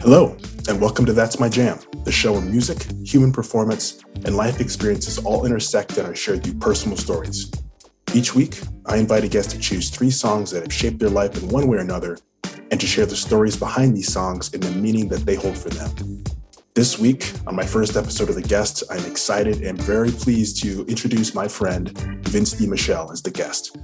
Hello, and welcome to That's My Jam, the show where music, human performance, and life experiences all intersect and are shared through personal stories. Each week, I invite a guest to choose three songs that have shaped their life in one way or another, and to share the stories behind these songs and the meaning that they hold for them. This week, on my first episode of The Guest, I'm excited and very pleased to introduce my friend, Vince D. Michelle, as the guest.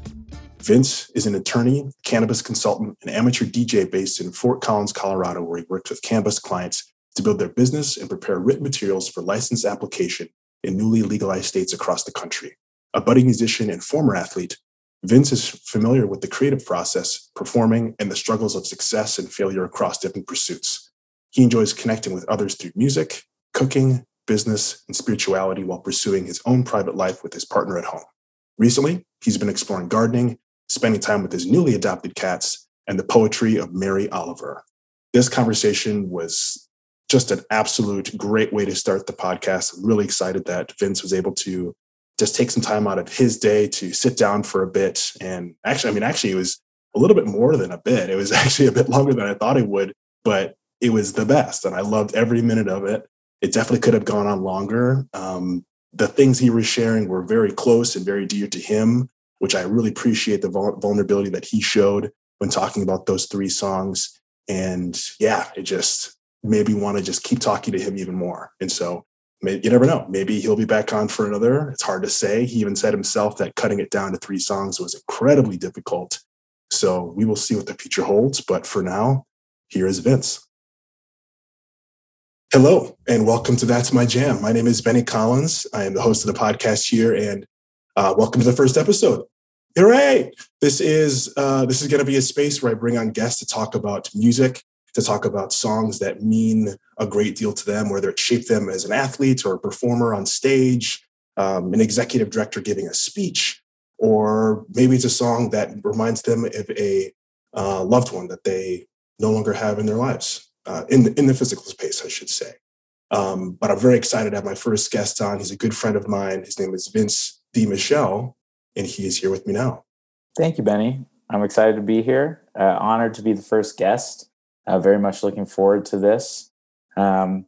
Vince is an attorney, cannabis consultant, and amateur DJ based in Fort Collins, Colorado, where he works with cannabis clients to build their business and prepare written materials for license application in newly legalized states across the country. A budding musician and former athlete, Vince is familiar with the creative process, performing, and the struggles of success and failure across different pursuits. He enjoys connecting with others through music, cooking, business, and spirituality while pursuing his own private life with his partner at home. Recently, he's been exploring gardening, spending time with his newly adopted cats, and the poetry of Mary Oliver. This conversation was just an absolute great way to start the podcast. I'm really excited that Vince was able to just take some time out of his day to sit down for a bit. And actually, it was a little bit more than a bit. It was actually a bit longer than I thought it would, but it was the best, and I loved every minute of it. It definitely could have gone on longer. The things he was sharing were very close and very dear to him, which I really appreciate the vulnerability that he showed when talking about those three songs. And yeah, it just made me want to just keep talking to him even more. And so you never know, maybe he'll be back on for another. It's hard to say. He even said himself that cutting it down to three songs was incredibly difficult. So we will see what the future holds. But for now, here is Vince. Hello, and welcome to That's My Jam. My name is Benny Collins. I am the host of the podcast here, and welcome to the first episode. Hooray! This is going to be a space where I bring on guests to talk about music, to talk about songs that mean a great deal to them, whether it shaped them as an athlete or a performer on stage, an executive director giving a speech, or maybe it's a song that reminds them of a loved one that they no longer have in their lives. In the physical space, I should say. But I'm very excited to have my first guest on. He's a good friend of mine. His name is Vince D. Michelle, and he is here with me now. Thank you, Benny. I'm excited to be here. Honored to be the first guest. Very much looking forward to this. I'm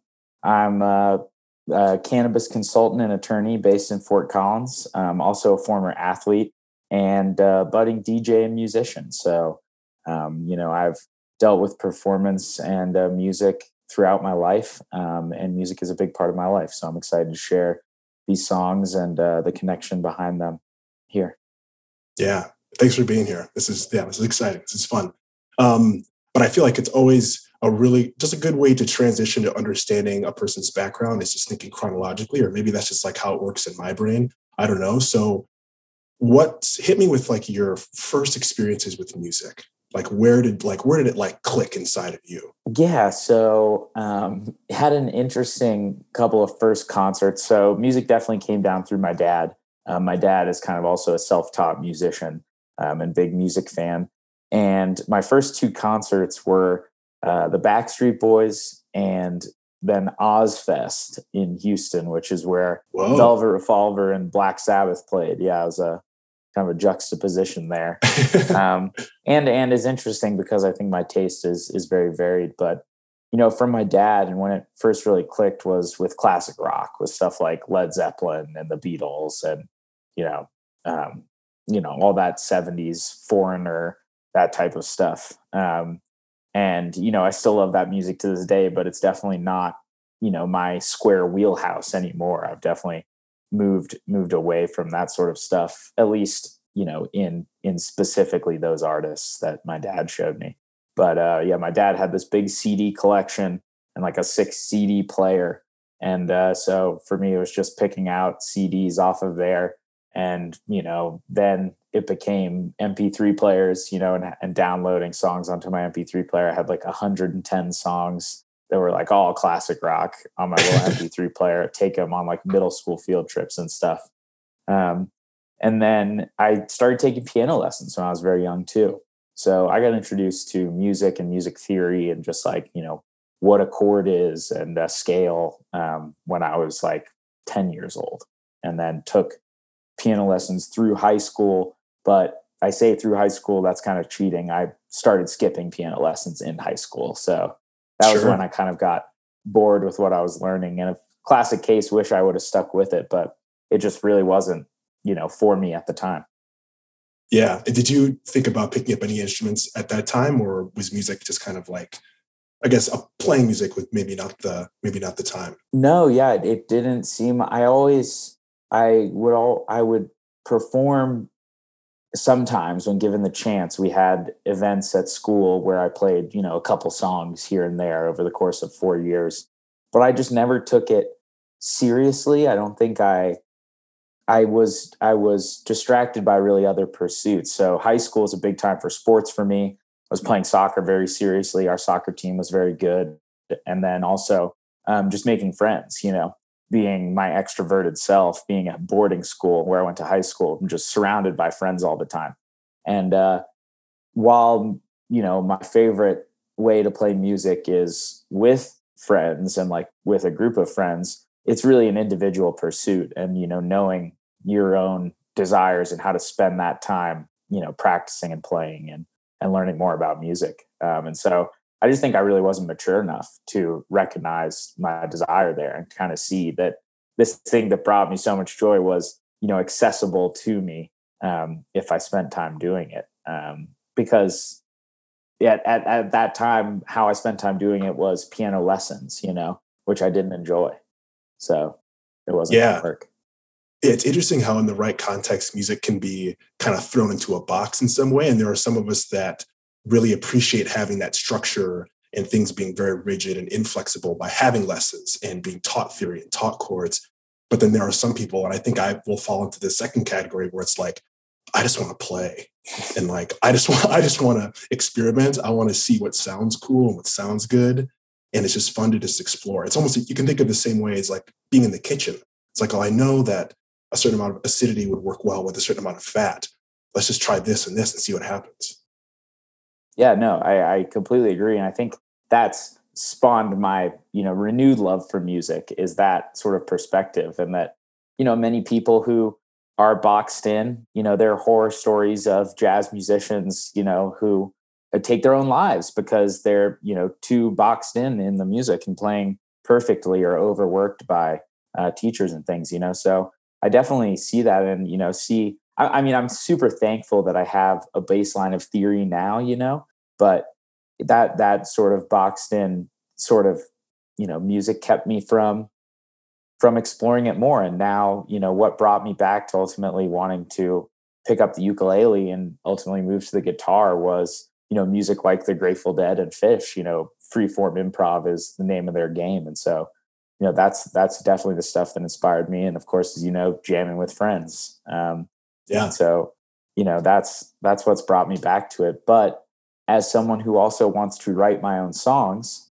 a cannabis consultant and attorney based in Fort Collins. I'm also a former athlete and budding DJ and musician. So, I've dealt with performance and music throughout my life, and music is a big part of my life. So I'm excited to share these songs and the connection behind them here. Yeah, thanks for being here. This is exciting. This is fun. But I feel like it's always just a good way to transition to understanding a person's background is just thinking chronologically, or maybe that's just like how it works in my brain. I don't know. So what hit me with like your first experiences with music? Where did it click inside of you? Yeah, so had an interesting couple of first concerts. So music definitely came down through my dad. My dad is kind of also a self-taught musician and big music fan. And my first two concerts were the Backstreet Boys and then Ozfest in Houston, which is where Velvet Revolver and Black Sabbath played. Yeah, it was a kind of a juxtaposition there. And is interesting because I think my taste is very varied. But, from my dad, and when it first really clicked was with classic rock, with stuff like Led Zeppelin and the Beatles and, all that 70s Foreigner, that type of stuff. And I still love that music to this day, but it's definitely not, my square wheelhouse anymore. I've definitely moved away from that sort of stuff, at least, in specifically those artists that my dad showed me. But my dad had this big CD collection and like a 6 CD player. And so for me, it was just picking out CDs off of there. And, then it became MP3 players, and downloading songs onto my MP3 player. I had like 110 songs that were like all classic rock on my little MP3 player, take them on like middle school field trips and stuff. And then I started taking piano lessons when I was very young too. So I got introduced to music and music theory and just like, what a chord is and a scale when I was like 10 years old, and then took piano lessons through high school. But I say through high school, that's kind of cheating. I started skipping piano lessons in high school. So that was when I kind of got bored with what I was learning. And a classic case, wish I would have stuck with it, but it just really wasn't, you know, for me at the time. Yeah. Did you think about picking up any instruments at that time, or was music just kind of like, I guess, playing music with maybe not the time? No. Yeah. It didn't seem, I would perform sometimes when given the chance. We had events at school where I played, you know, a couple songs here and there over the course of 4 years, but I just never took it seriously. I don't think I was distracted by really other pursuits. So high school is a big time for sports for me. I was playing soccer very seriously. Our soccer team was very good. And then also just making friends, you know, being my extroverted self, being at boarding school where I went to high school, I'm just surrounded by friends all the time. And while, you know, my favorite way to play music is with friends and like with a group of friends, it's really an individual pursuit. And, you know, knowing your own desires and how to spend that time, you know, practicing and playing and learning more about music. And so I just think I really wasn't mature enough to recognize my desire there and kind of see that this thing that brought me so much joy was, you know, accessible to me if I spent time doing it. Because at that time, how I spent time doing it was piano lessons, you know, which I didn't enjoy. So it wasn't that work. It's interesting how in the right context, music can be kind of thrown into a box in some way. And there are some of us that really appreciate having that structure and things being very rigid and inflexible by having lessons and being taught theory and taught chords. But then there are some people, and I think I will fall into the second category, where it's like, I just want to play. And like, I just want to experiment. I want to see what sounds cool and what sounds good. And it's just fun to just explore. It's almost, you can think of the same way as like being in the kitchen. It's like, oh, I know that a certain amount of acidity would work well with a certain amount of fat. Let's just try this and this and see what happens. Yeah, no, I completely agree. And I think that's spawned my, you know, renewed love for music, is that sort of perspective. And that, you know, many people who are boxed in, you know, there are horror stories of jazz musicians, you know, who take their own lives because they're, you know, too boxed in the music and playing perfectly, or overworked by teachers and things, you know. So I definitely see that, and, you know, I'm super thankful that I have a baseline of theory now, you know, but that sort of boxed in sort of, you know, music kept me from exploring it more. And now, you know, what brought me back to ultimately wanting to pick up the ukulele and ultimately move to the guitar was, you know, music like the Grateful Dead and Phish. You know, freeform improv is the name of their game. And so, you know, that's definitely the stuff that inspired me. And of course, as you know, jamming with friends. Yeah. So, you know, that's what's brought me back to it. But as someone who also wants to write my own songs,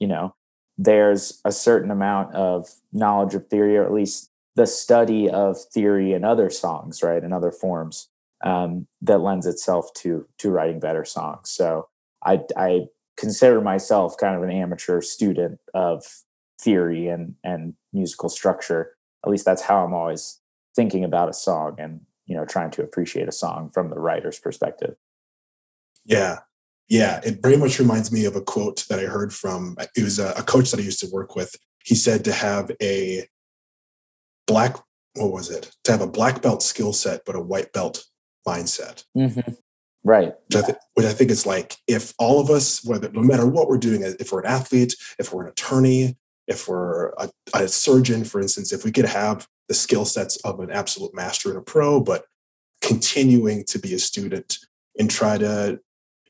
you know, there's a certain amount of knowledge of theory, or at least the study of theory in other songs, right, in other forms, that lends itself to writing better songs. So I consider myself kind of an amateur student of theory and musical structure. At least that's how I'm always thinking about a song and, you know, trying to appreciate a song from the writer's perspective. Yeah. Yeah. It very much reminds me of a quote that I heard from, it was a coach that I used to work with. He said to have a black belt skill set, but a white belt mindset. Mm-hmm. Right. Which I think is like, if all of us, whether, no matter what we're doing, if we're an athlete, if we're an attorney, if we're a surgeon, for instance, if we could have the skill sets of an absolute master and a pro, but continuing to be a student and try to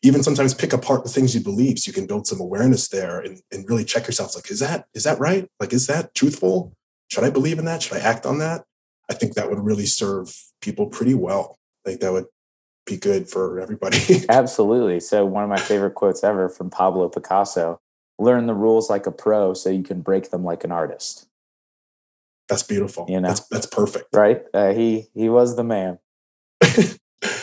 even sometimes pick apart the things you believe, so you can build some awareness there and really check yourself. Like, is that right? Like, is that truthful? Should I believe in that? Should I act on that? I think that would really serve people pretty well. I think that would be good for everybody. Absolutely. So one of my favorite quotes ever from Pablo Picasso: learn the rules like a pro so you can break them like an artist. That's beautiful. You know? That's perfect. Right? He was the man.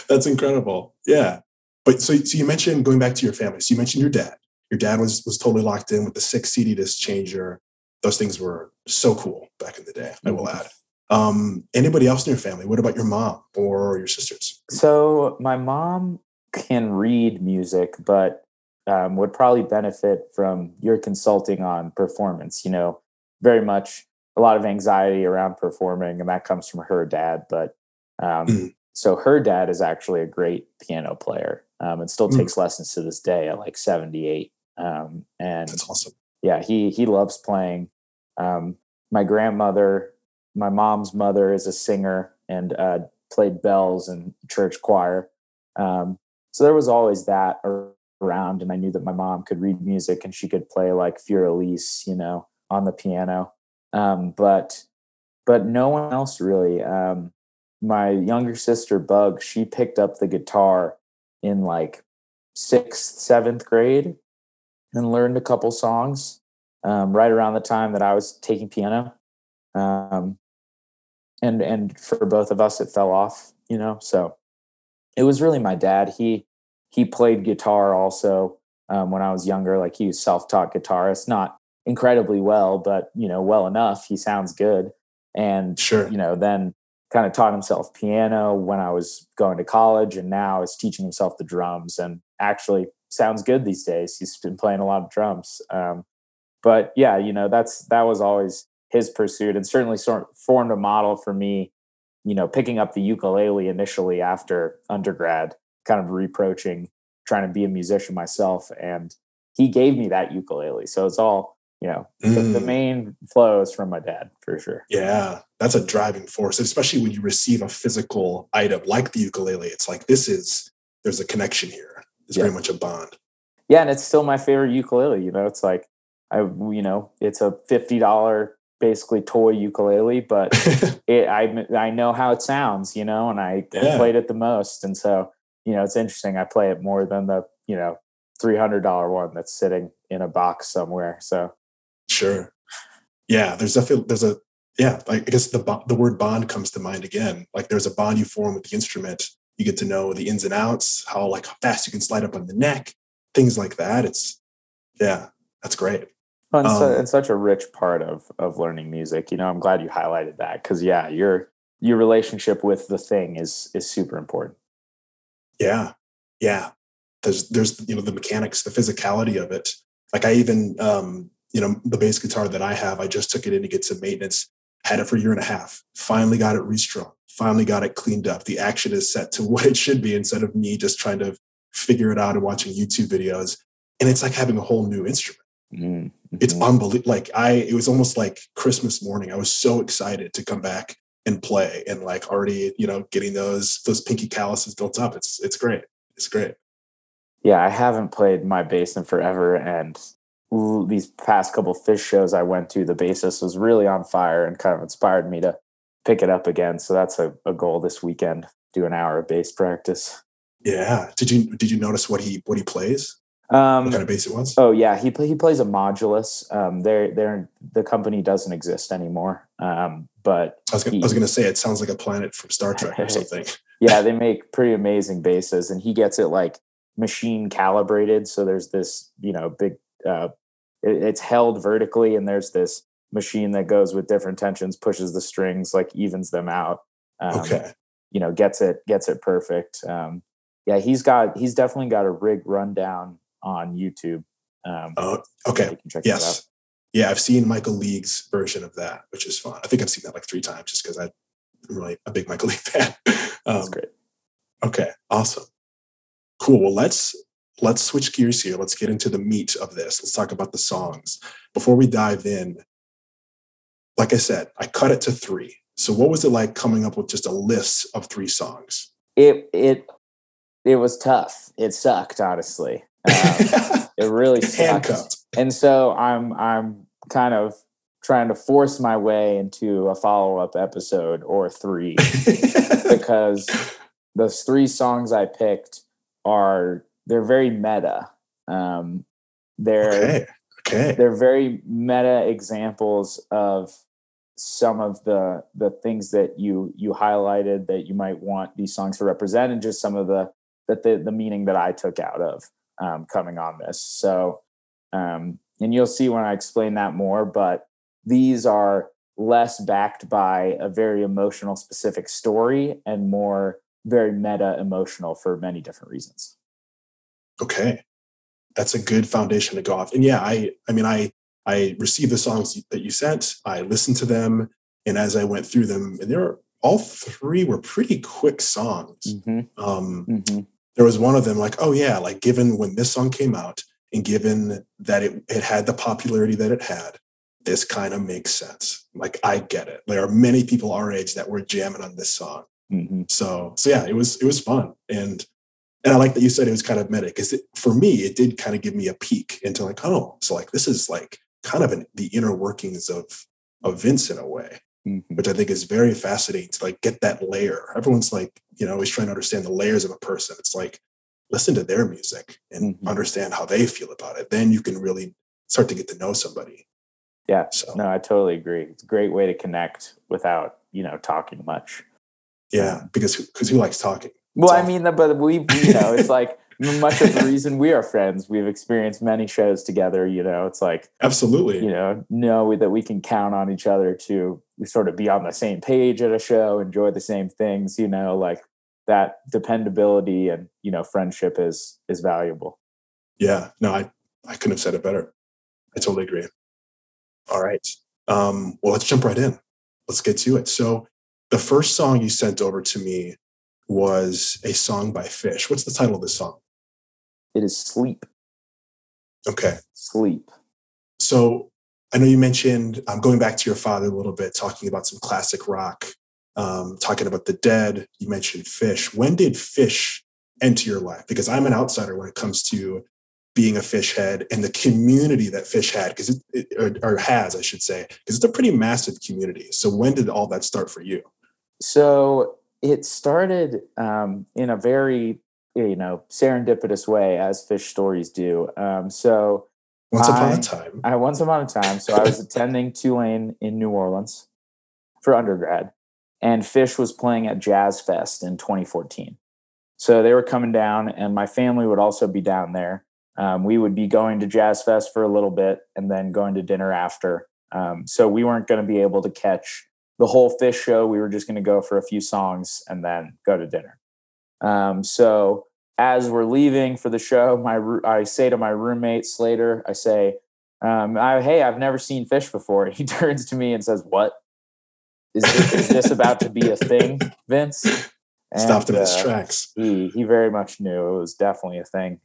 That's incredible. Yeah. But so you mentioned, going back to your family, so you mentioned your dad. Your dad was totally locked in with the 6 CD disc changer. Those things were so cool back in the day, I will add. Anybody else in your family? What about your mom or your sisters? So my mom can read music, but would probably benefit from your consulting on performance, you know, very much a lot of anxiety around performing, and that comes from her dad. But so her dad is actually a great piano player and still takes lessons to this day at like 78. And that's awesome. Yeah, he loves playing. My grandmother, my mom's mother, is a singer and played bells and church choir. So there was always that around, and I knew that my mom could read music and she could play like Fiorellis, you know, on the piano. But no one else really. My younger sister Bug, she picked up the guitar in like 6th, 7th grade and learned a couple songs right around the time that I was taking piano. And for both of us, it fell off, you know? So it was really my dad. He played guitar also when I was younger. Like, he was self-taught guitarist, not incredibly well, but, you know, well enough. He sounds good. And, you know, then kind of taught himself piano when I was going to college, and now is teaching himself the drums, and actually sounds good these days. He's been playing a lot of drums. But yeah, you know, that was always his pursuit, and certainly sort of formed a model for me, you know, picking up the ukulele initially after undergrad, kind of reproaching, trying to be a musician myself. And he gave me that ukulele. So it's all, you know, the main flow is from my dad for sure. Yeah. That's a driving force, especially when you receive a physical item like the ukulele. It's like, there's a connection here. It's very much a bond. Yeah. And it's still my favorite ukulele. You know, it's like, it's a $50 basically toy ukulele, but I know how it sounds, you know, and I played it the most. And so, you know, it's interesting. I play it more than the, you know, $300 one that's sitting in a box somewhere. So. Sure. Yeah. I guess the word bond comes to mind again. Like, there's a bond you form with the instrument. You get to know the ins and outs, how like fast you can slide up on the neck, things like that. That's great. Well, and such a rich part of learning music. You know, I'm glad you highlighted that, because your relationship with the thing is super important. Yeah. Yeah. There's, you know, the mechanics, the physicality of it. Like, I even, you know, the bass guitar that I have, I just took it in to get some maintenance, had it for a year and a half, finally got it restrung, finally got it cleaned up. The action is set to what it should be, instead of me just trying to figure it out and watching YouTube videos. And it's like having a whole new instrument. Mm-hmm. It's unbelievable. Like, it was almost like Christmas morning. I was so excited to come back and play, and like already, you know, getting those pinky calluses built up. It's great. It's great. Yeah. I haven't played my bass in forever. And these past couple Phish shows I went to, the bassist was really on fire and kind of inspired me to pick it up again. So that's a goal this weekend, do an hour of bass practice. Yeah. Did you notice what he plays? What kind of bass it was? Oh yeah. He plays a Modulus. The company doesn't exist anymore. But I was going to say, it sounds like a planet from Star Trek or something. Yeah. They make pretty amazing basses, and he gets it like machine calibrated. So there's this, you know, big, it's held vertically, and there's this machine that goes with different tensions, pushes the strings, like evens them out. Okay. You know, gets it perfect. Yeah, he's definitely got a rig rundown on YouTube. Okay. So yes. Yeah. I've seen Michael League's version of that, which is fun. I think I've seen that like 3 times, just because I'm really a big Michael League fan. That's great. Okay. Awesome. Cool. Well, let's switch gears here. Let's get into the meat of this. Let's talk about the songs. Before we dive in, like I said, I cut it to 3. So what was it like coming up with just a list of 3 songs? It was tough. It sucked, honestly. It really sucked. And so I'm kind of trying to force my way into a follow-up episode or 3 because those 3 songs I picked they're very meta. They're very meta examples of some of the things that you highlighted that you might want these songs to represent, and just some of the meaning that I took out of coming on this. So, and you'll see when I explain that more, but these are less backed by a very emotional specific story and more very meta emotional for many different reasons. Okay. That's a good foundation to go off. And yeah, I mean, I received the songs that you sent. I listened to them. And as I went through them, and all three were pretty quick songs. Mm-hmm. There was one of them like, oh yeah, like given when this song came out and given that it had the popularity that it had, this kind of makes sense. Like, I get it. There are many people our age that were jamming on this song. Mm-hmm. So yeah, it was fun. And I like that you said it was kind of meta, because for me, it did kind of give me a peek into like, oh, so like, this is like kind of the inner workings of Vince in a way, mm-hmm. which I think is very fascinating to like get that layer. Everyone's like, you know, always trying to understand the layers of a person. It's like, listen to their music and mm-hmm. understand how they feel about it. Then you can really start to get to know somebody. Yeah. So. No, I totally agree. It's a great way to connect without, you know, talking much. Yeah. Because who likes talking? Well, I mean, but we, you know, it's like much of the reason we are friends. We've experienced many shows together, you know, it's like, absolutely, you know that we can count on each other to sort of be on the same page at a show, enjoy the same things, you know, like that dependability and, you know, friendship is valuable. Yeah, no, I couldn't have said it better. I totally agree. All right. Well, let's jump right in. Let's get to it. So the first song you sent over to me was a song by Phish. What's the title of this song? It is Sleep. Okay. Sleep. So I know you mentioned, going back to your father a little bit, talking about some classic rock, talking about the Dead. You mentioned Phish. When did Phish enter your life? Because I'm an outsider when it comes to being a Phish head and the community that Phish had, because it has, I should say, because it's a pretty massive community. So when did all that start for you? So it started in a very, you know, serendipitous way, as Phish stories do. So once upon a time. So I was attending Tulane in New Orleans for undergrad, and Phish was playing at Jazz Fest in 2014. So they were coming down, and my family would also be down there. We would be going to Jazz Fest for a little bit and then going to dinner after. So we weren't going to be able to catch the whole Phish show. We were just going to go for a few songs and then go to dinner. So as we're leaving for the show, I say to my roommate, Slater, I say, hey, I've never seen Phish before. He turns to me and says, what? Is this about to be a thing, Vince? And, stopped in his tracks. He very much knew it was definitely a thing.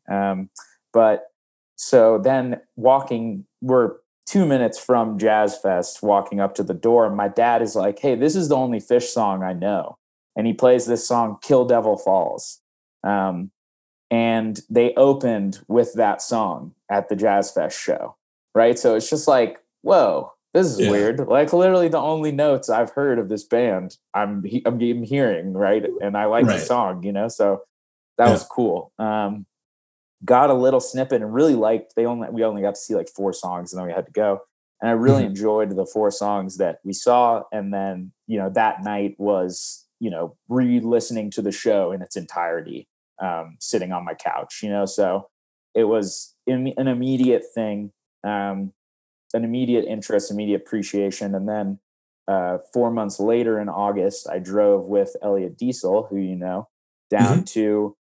But so then we're 2 minutes from Jazz Fest, walking up to the door, my dad is like, hey, this is the only Phish song I know. And he plays this song, Kill Devil Falls. And they opened with that song at the Jazz Fest show, right? So it's just like, whoa, this is weird. Like, literally the only notes I've heard of this band I'm hearing, right? And I like the song, you know? So that was cool. Got a little snippet and really liked. We only got to see like 4 songs and then we had to go. And I really enjoyed the 4 songs that we saw. And then, you know, that night was, you know, re-listening to the show in its entirety, sitting on my couch, you know. So it was an immediate thing, an immediate interest, immediate appreciation. And then 4 months later in August, I drove with Elliot Diesel, who you know, down to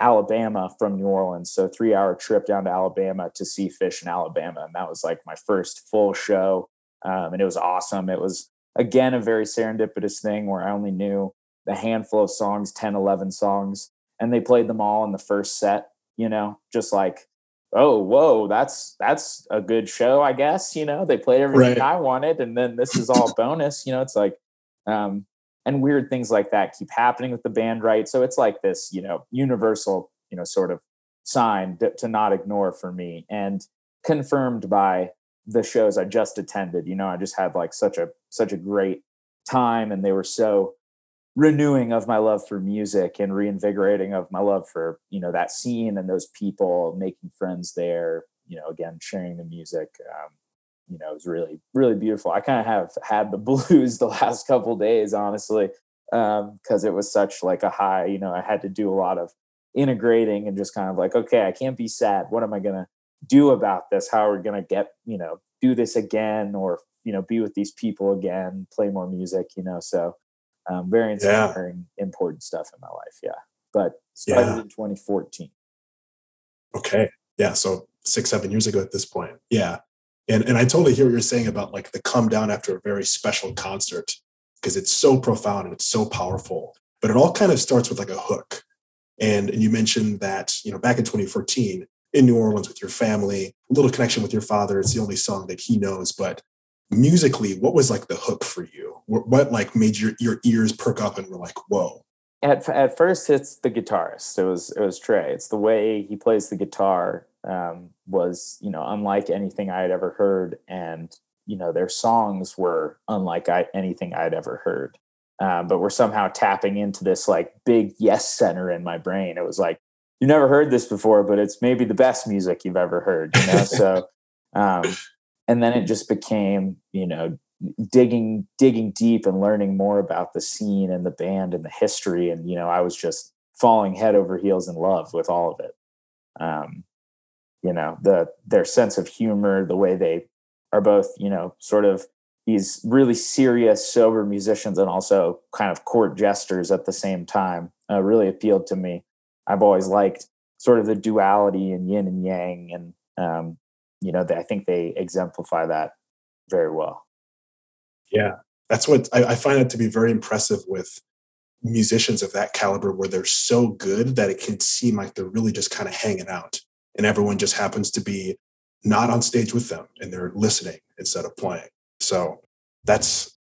Alabama from New Orleans. So 3-hour trip down to Alabama to see Phish in Alabama. And that was like my first full show. And it was awesome. It was, again, a very serendipitous thing where I only knew a handful of songs, 10, 11 songs, and they played them all in the first set, you know, just like, oh, whoa, that's a good show, I guess, you know, they played everything I wanted. And then this is all bonus, you know, it's like, and weird things like that keep happening with the band, right? So it's like this, you know, universal, you know, sort of sign to not ignore for me, and confirmed by the shows I just attended. You know, I just had like such a great time, and they were so renewing of my love for music and reinvigorating of my love for, you know, that scene and those people, making friends there, you know, again, sharing the music. You know, it was really, really beautiful. I kind of have had the blues the last couple days, honestly, because it was such like a high, you know, I had to do a lot of integrating and just kind of like, okay, I can't be sad. What am I going to do about this, how we're going to get, you know, do this again, or, you know, be with these people again, play more music, you know, so very inspiring, important stuff in my life. Yeah. But started in 2014. Okay. Yeah. So 6-7 years ago at this point. Yeah. And I totally hear what you're saying about like the come down after a very special concert, because it's so profound and it's so powerful, but it all kind of starts with like a hook. And you mentioned that, you know, back in 2014 in New Orleans with your family, a little connection with your father. It's the only song that he knows, but musically, what was like the hook for you? What like made your ears perk up and were like, whoa? At first, it's the guitarist. It was Trey. It's the way he plays the guitar was, you know, unlike anything I had ever heard. And, you know, their songs were unlike anything I'd ever heard. But we're somehow tapping into this like big yes center in my brain. It was like, you never heard this before, but it's maybe the best music you've ever heard, you know? So, and then it just became, you know, digging deep and learning more about the scene and the band and the history. And, you know, I was just falling head over heels in love with all of it. You know, their sense of humor, the way they are both, you know, sort of these really serious, sober musicians and also kind of court jesters at the same time, really appealed to me. I've always liked sort of the duality and yin and yang. And, you know, I think they exemplify that very well. Yeah, that's what I find it to be very impressive with musicians of that caliber, where they're so good that it can seem like they're really just kind of hanging out and everyone just happens to be not on stage with them and they're listening instead of playing. So that's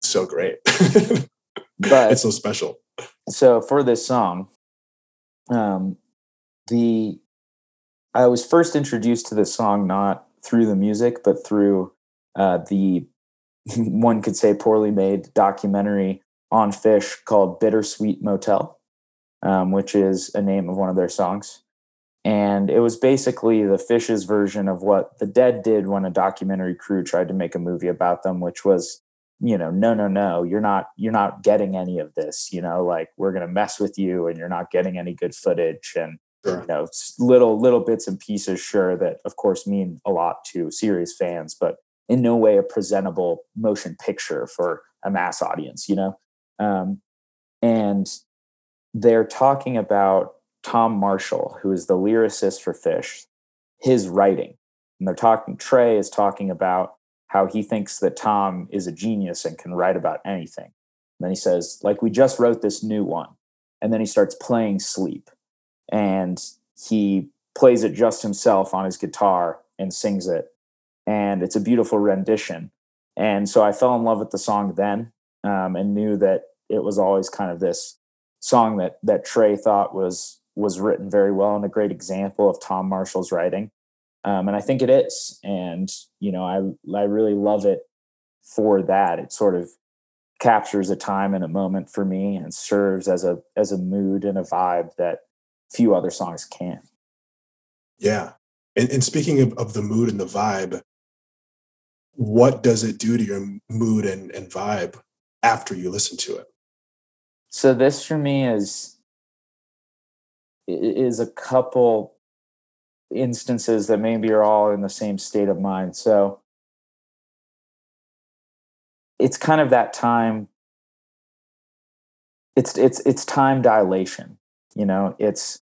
so great. But it's so special. So for this song, I was first introduced to this song not through the music, but through the one could say poorly made documentary on Phish called Bittersweet Motel, which is a name of one of their songs. And it was basically the Phish's version of what the Dead did when a documentary crew tried to make a movie about them, which was, you know, no, you're not getting any of this, you know, like we're going to mess with you and you're not getting any good footage. And, you know, little bits and pieces, sure, that of course mean a lot to serious fans, but in no way a presentable motion picture for a mass audience, you know? And they're talking about Tom Marshall, who is the lyricist for Phish, his writing. And Trey is talking about how he thinks that Tom is a genius and can write about anything. And then he says, like, we just wrote this new one. And then he starts playing Sleep. And he plays it just himself on his guitar and sings it. And it's a beautiful rendition. And so I fell in love with the song then, and knew that it was always kind of this song that Trey thought was written very well and a great example of Tom Marshall's writing. And I think it is. And, you know, I really love it for that. It sort of captures a time and a moment for me and serves as a mood and a vibe that few other songs can. Yeah. And speaking of the mood and the vibe, what does it do to your mood and vibe after you listen to it? So this for me is a couple instances that maybe are all in the same state of mind. So it's kind of that time. It's time dilation. You know, it's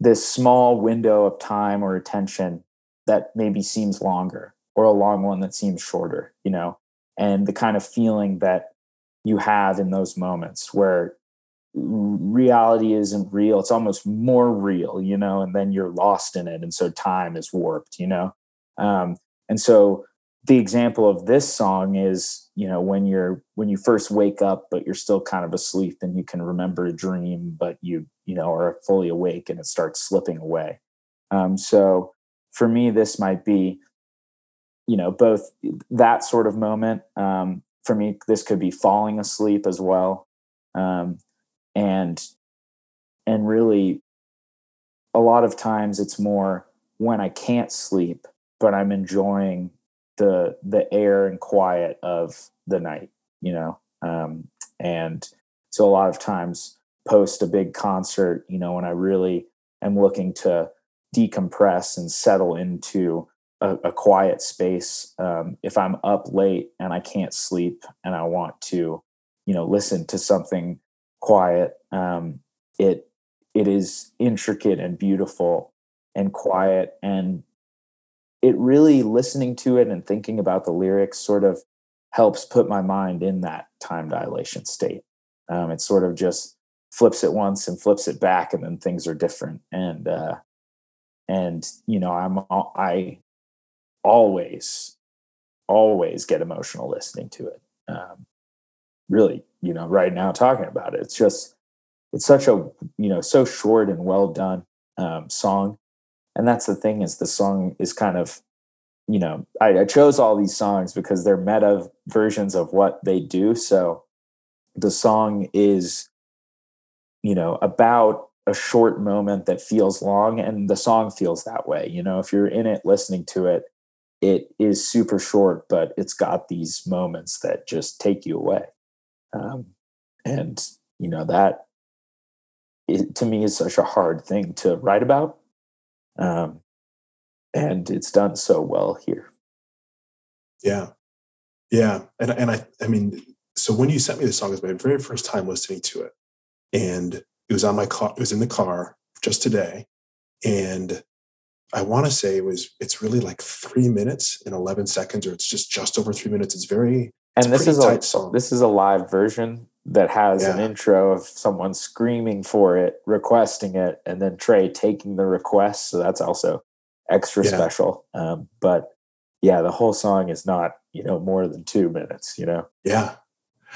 this small window of time or attention that maybe seems longer, or a long one that seems shorter, you know, and the kind of feeling that you have in those moments where reality isn't real. It's almost more real, you know, and then you're lost in it. And so time is warped, you know. And so the example of this song is, you know, when you first wake up, but you're still kind of asleep and you can remember a dream, but you know, are fully awake and it starts slipping away. So for me, this might be, you know, both that sort of moment. For me, this could be falling asleep as well. And really a lot of times it's more when I can't sleep, but I'm enjoying the air and quiet of the night, you know? And so a lot of times post a big concert, you know, when I really am looking to decompress and settle into a quiet space. If I'm up late and I can't sleep and I want to, you know, listen to something quiet, it is intricate and beautiful and quiet, and it really, listening to it and thinking about the lyrics sort of helps put my mind in that time dilation state. It sort of just flips it once and flips it back, and then things are different. And you know, I always get emotional listening to it. Really, you know, right now talking about it, it's such a, you know, so short and well done song. And that's the thing, is the song is kind of, you know, I chose all these songs because they're meta versions of what they do. So the song is, you know, about a short moment that feels long, and the song feels that way. You know, if you're in it, listening to it, it is super short, but it's got these moments that just take you away. And you know, that it, to me, is such a hard thing to write about. And it's done so well here. Yeah. Yeah. And I mean, so when you sent me the song, it was my very first time listening to it, and it was on my car. It was in the car just today. And I want to say it's really like 3 minutes and 11 seconds, or it's just over 3 minutes. It's very, and it's this is a live version that has an intro of someone screaming for it, requesting it, and then Trey taking the request. So that's also extra special. But yeah, the whole song is not, you know, more than 2 minutes, you know? Yeah.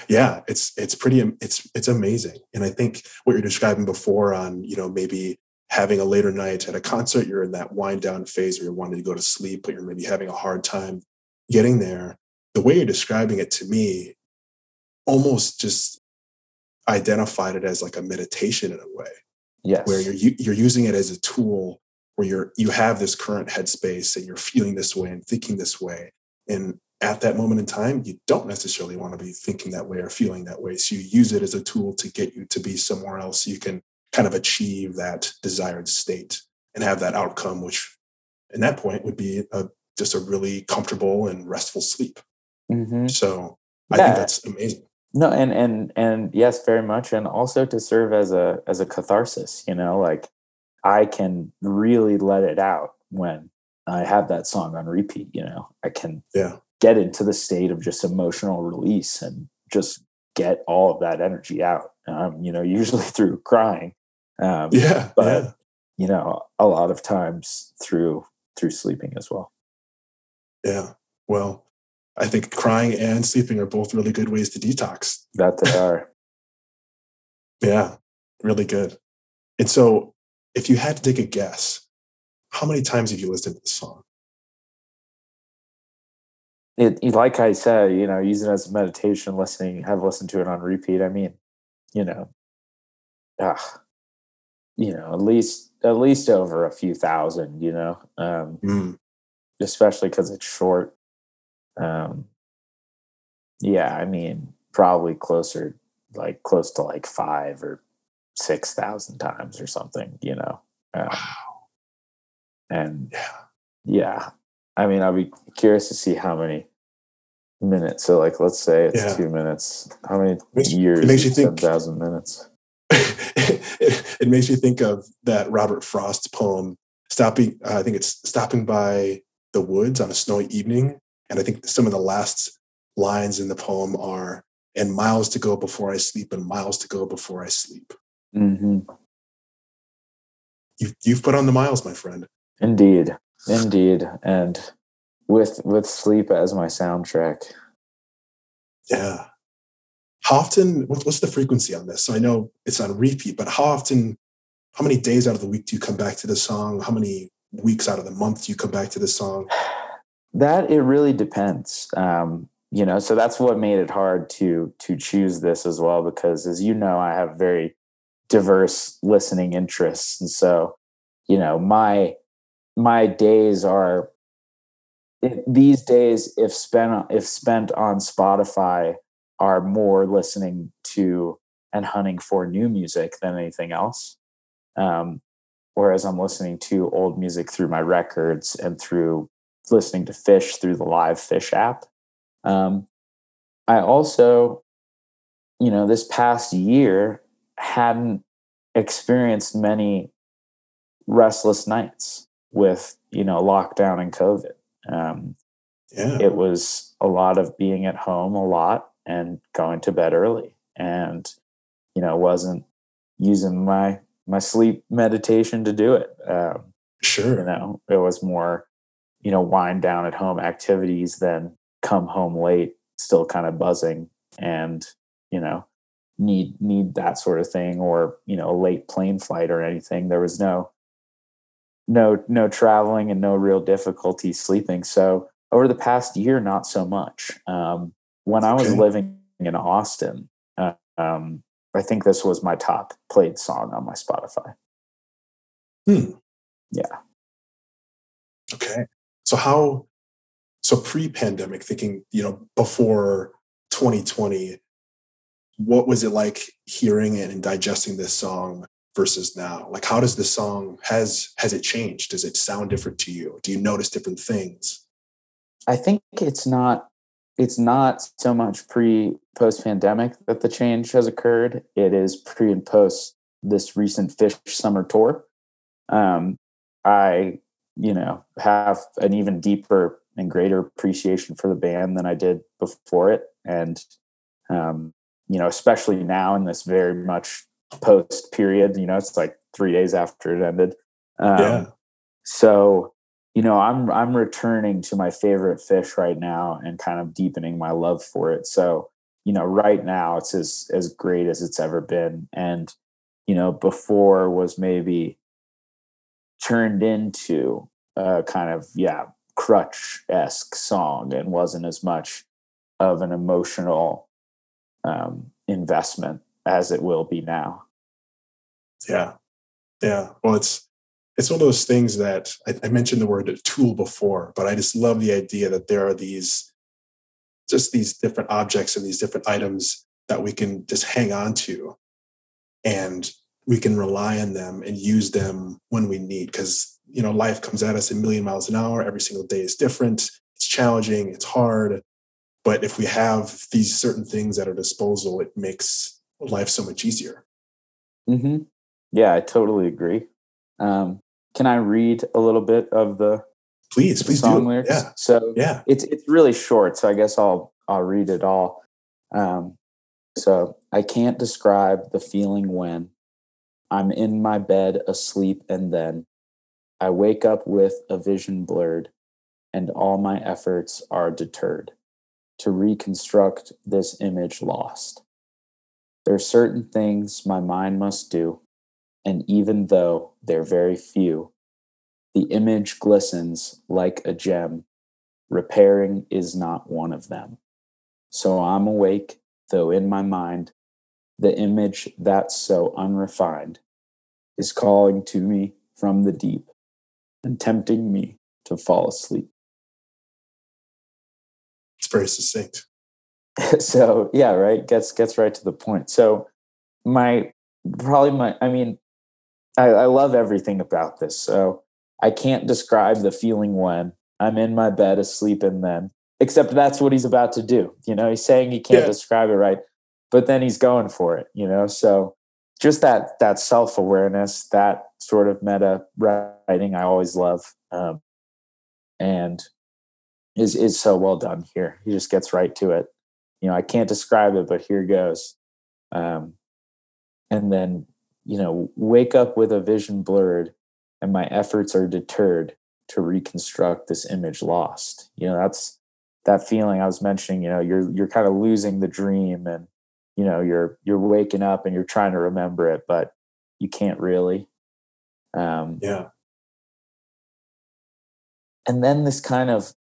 Yeah. It's pretty, it's amazing. And I think what you're describing before on, you know, maybe having a later night at a concert, you're in that wind down phase where you're wanting to go to sleep, but you're maybe having a hard time getting there. The way you're describing it to me almost just identified it as like a meditation in a way. Yes. Where you're using it as a tool where you have this current headspace and you're feeling this way and thinking this way. And at that moment in time, you don't necessarily want to be thinking that way or feeling that way. So you use it as a tool to get you to be somewhere else. So you can kind of achieve that desired state and have that outcome, which in that point would be just a really comfortable and restful sleep. Mm-hmm. So I think that's amazing. No, and yes, very much. And also to serve as a catharsis, you know, like I can really let it out when I have that song on repeat, you know, I can get into the state of just emotional release and just get all of that energy out, you know, usually through crying. But, you know, a lot of times through sleeping as well. Yeah. Well, I think crying and sleeping are both really good ways to detox. That they are. Yeah, really good. And so if you had to take a guess, how many times have you listened to this song? Like I said, you know, using it as a meditation, listening, have listened to it on repeat. I mean, you know, at least over a few thousand, you know, especially because it's short. I mean, probably close to 5,000 or 6,000 times or something, you know? Wow. And I mean, I'll be curious to see how many minutes. So let's say it's 2 minutes, how many years, it makes you think 7,000 minutes. It makes you think of that Robert Frost poem, I think it's Stopping by the Woods on a Snowy Evening. And I think some of the last lines in the poem are, and miles to go before I sleep, and miles to go before I sleep. Mm-hmm. You've put on the miles, my friend. Indeed. And with sleep as my soundtrack. Yeah. How often, what's the frequency on this? So I know it's on repeat, but how many days out of the week do you come back to the song? How many weeks out of the month do you come back to the song? That it really depends, you know. So that's what made it hard to choose this as well, because as you know, I have very diverse listening interests, and so you know, my days are these days, if spent on Spotify, are more listening to and hunting for new music than anything else. Whereas I'm listening to old music through my records and through listening to Phish through the live Phish app. I also, this past year hadn't experienced many restless nights with, lockdown and COVID. It was a lot of being at home a lot and going to bed early, and, wasn't using my sleep meditation to do it. Sure. It was more, wind down at home activities than come home late, still kind of buzzing and, need that sort of thing, or, a late plane flight or anything. There was no traveling and no real difficulty sleeping. So over the past year, not so much. When I was living in Austin, I think this was my top played song on my Spotify. Yeah. Okay. So pre-pandemic, thinking, before 2020, what was it like hearing it and digesting this song versus now? Like, how does this song, has it changed? Does it sound different to you? Do you notice different things? I think it's not so much post pandemic that the change has occurred. It is pre and post this recent Phish summer tour. I, have an even deeper and greater appreciation for the band than I did before it. And, especially now in this very much post period, it's like 3 days after it ended. So, I'm returning to my favorite Phish right now and kind of deepening my love for it. So, right now it's as great as it's ever been. And, before was maybe turned into a kind of, crutch-esque song and wasn't as much of an emotional investment as it will be now. Yeah. Well, it's one of those things that I mentioned the word tool before, but I just love the idea that there are these different objects and these different items that we can just hang on to, and we can rely on them and use them when we need. Cause life comes at us a million miles an hour. Every single day is different. It's challenging. It's hard. But if we have these certain things at our disposal, it makes life so much easier. Mm-hmm. Yeah, I totally agree. Can I read a little bit of the please song do. Lyrics? Yeah. So it's really short, so I guess I'll read it all. So I can't describe the feeling when I'm in my bed asleep, and then I wake up with a vision blurred, and all my efforts are deterred to reconstruct this image lost. There are certain things my mind must do, and even though they're very few, the image glistens like a gem. Repairing is not one of them. So I'm awake, though in my mind, the image that's so unrefined is calling to me from the deep and tempting me to fall asleep. It's very succinct. So, right. Gets right to the point. So I love everything about this. So I can't describe the feeling when I'm in my bed asleep, and then, except that's what he's about to do. He's saying he can't describe it right, but then he's going for it, So just that self-awareness, that sort of meta writing I always love. And is so well done here. He just gets right to it. I can't describe it, but here goes. And then, wake up with a vision blurred, and my efforts are deterred to reconstruct this image lost. That's that feeling I was mentioning. You're kind of losing the dream, and you're waking up and you're trying to remember it, but you can't really. And then this kind of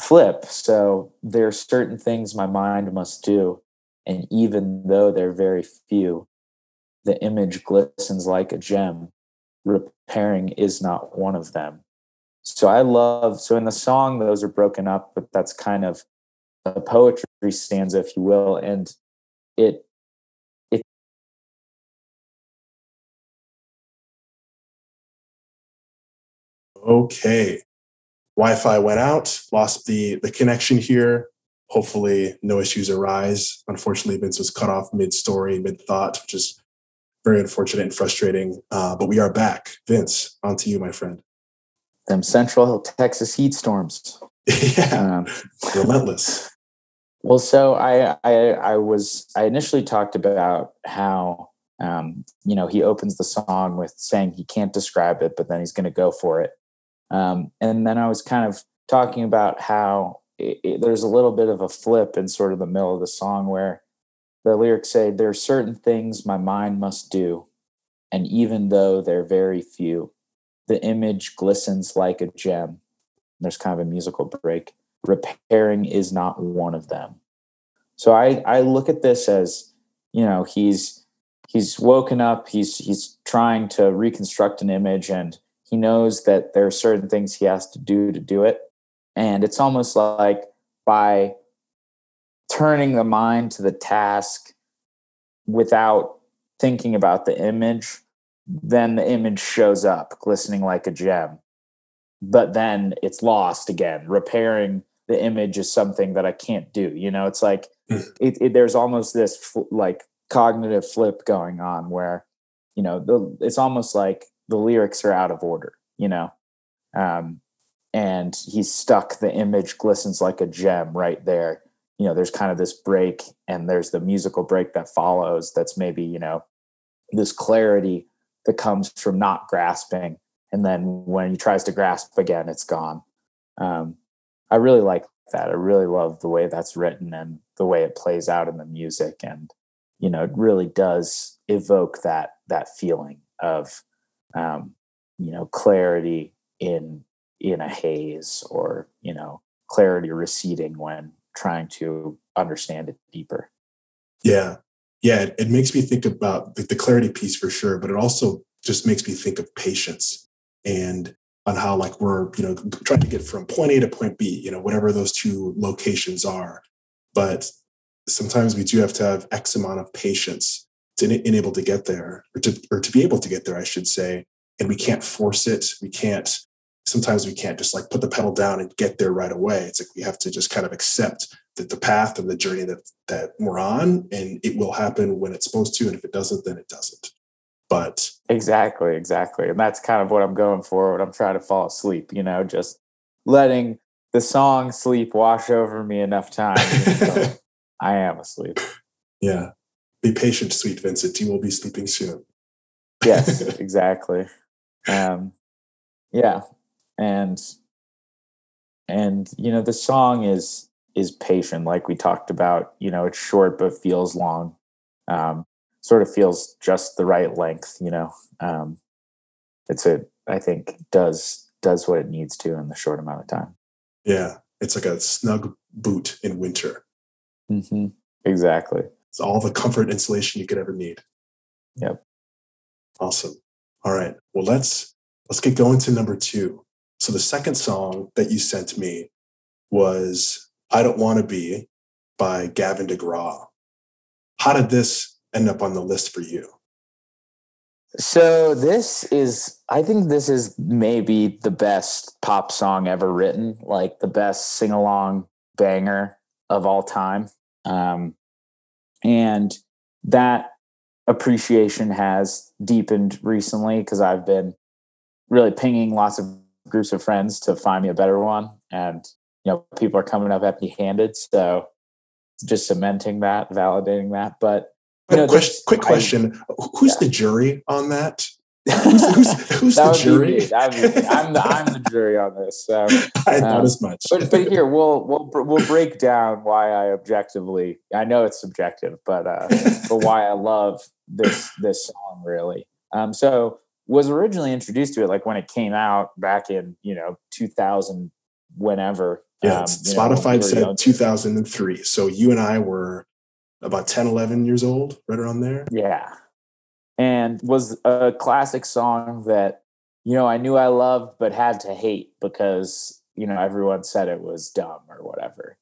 flip. So there are certain things my mind must do, and even though they're very few, the image glistens like a gem. Repairing is not one of them. So so in the song, those are broken up, but that's kind of a poetry stanza, if you will. And it Okay. Wi-Fi went out, lost the connection here. Hopefully no issues arise. Unfortunately, Vince was cut off mid-story, mid-thought, which is very unfortunate and frustrating. But we are back. Vince, on to you, my friend. Them Central Texas heat storms. Yeah. Relentless. Well, so I initially talked about how, he opens the song with saying he can't describe it, but then he's going to go for it. And then I was kind of talking about how there's a little bit of a flip in sort of the middle of the song where the lyrics say, there are certain things my mind must do. And even though they're very few, the image glistens like a gem. And there's kind of a musical break. Repairing is not one of them. So I look at this as, he's woken up, he's trying to reconstruct an image, and he knows that there are certain things he has to do it. And it's almost like by turning the mind to the task without thinking about the image, then the image shows up glistening like a gem. But then it's lost again. Repairing the image is something that I can't do. It's like there's almost this cognitive flip going on where, it's almost like the lyrics are out of order, and he's stuck. The image glistens like a gem right there. There's kind of this break, and there's the musical break that follows. That's maybe, this clarity that comes from not grasping. And then when he tries to grasp again, it's gone. I really like that. I really love the way that's written and the way it plays out in the music. And, it really does evoke that feeling of, clarity in a haze, or, clarity receding when trying to understand it deeper. Yeah. Yeah. It makes me think about the clarity piece for sure, but it also just makes me think of patience and on how we're, trying to get from point A to point B, whatever those two locations are. But sometimes we do have to have X amount of patience to enable to get there, or to be able to get there, I should say. And we can't force it. Sometimes we can't just put the pedal down and get there right away. It's we have to just kind of accept that the path and the journey that we're on, and it will happen when it's supposed to. And if it doesn't, then it doesn't. But exactly. And that's kind of what I'm going for when I'm trying to fall asleep, just letting the song Sleep wash over me enough time. So I am asleep. Yeah. Be patient, sweet Vincent. You will be sleeping soon. Yes, exactly. Yeah. And, the song is patient. Like we talked about, it's short, but feels long. Sort of feels just the right length, I think does what it needs to in the short amount of time. Yeah. It's like a snug boot in winter. Mm-hmm. Exactly. It's all the comfort insulation you could ever need. Yep. Awesome. All right. Well, let's get going to number two. So the second song that you sent me was I Don't Want to Be by Gavin DeGraw. How did this end up on the list for you? So I think this is maybe the best pop song ever written, the best sing-along banger of all time. And that appreciation has deepened recently because I've been really pinging lots of groups of friends to find me a better one. And, people are coming up empty-handed. So just cementing that, validating that. But quick question. Who's the jury on that? Who's that the jury? I'm the jury on this. So, I thought as much. But here, we'll break down why I objectively, I know it's subjective, but why I love this song really. So was originally introduced to it when it came out back in 2000 whenever. Yeah, Spotify said 2003. So you and I were about 10, 11 years old, right around there. Yeah. And was a classic song that, I knew I loved, but had to hate because, everyone said it was dumb or whatever,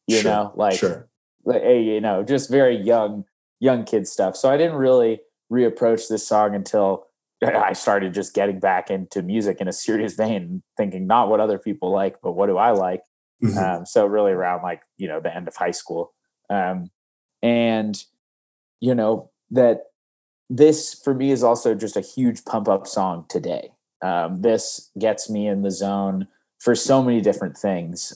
just very young kid stuff. So I didn't really reapproach this song until I started just getting back into music in a serious vein, thinking not what other people like, but what do I like? Mm-hmm. So really around like, you know, the end of high school. And, you know, that this for me is also just a huge pump up song today. This gets me in the zone for so many different things.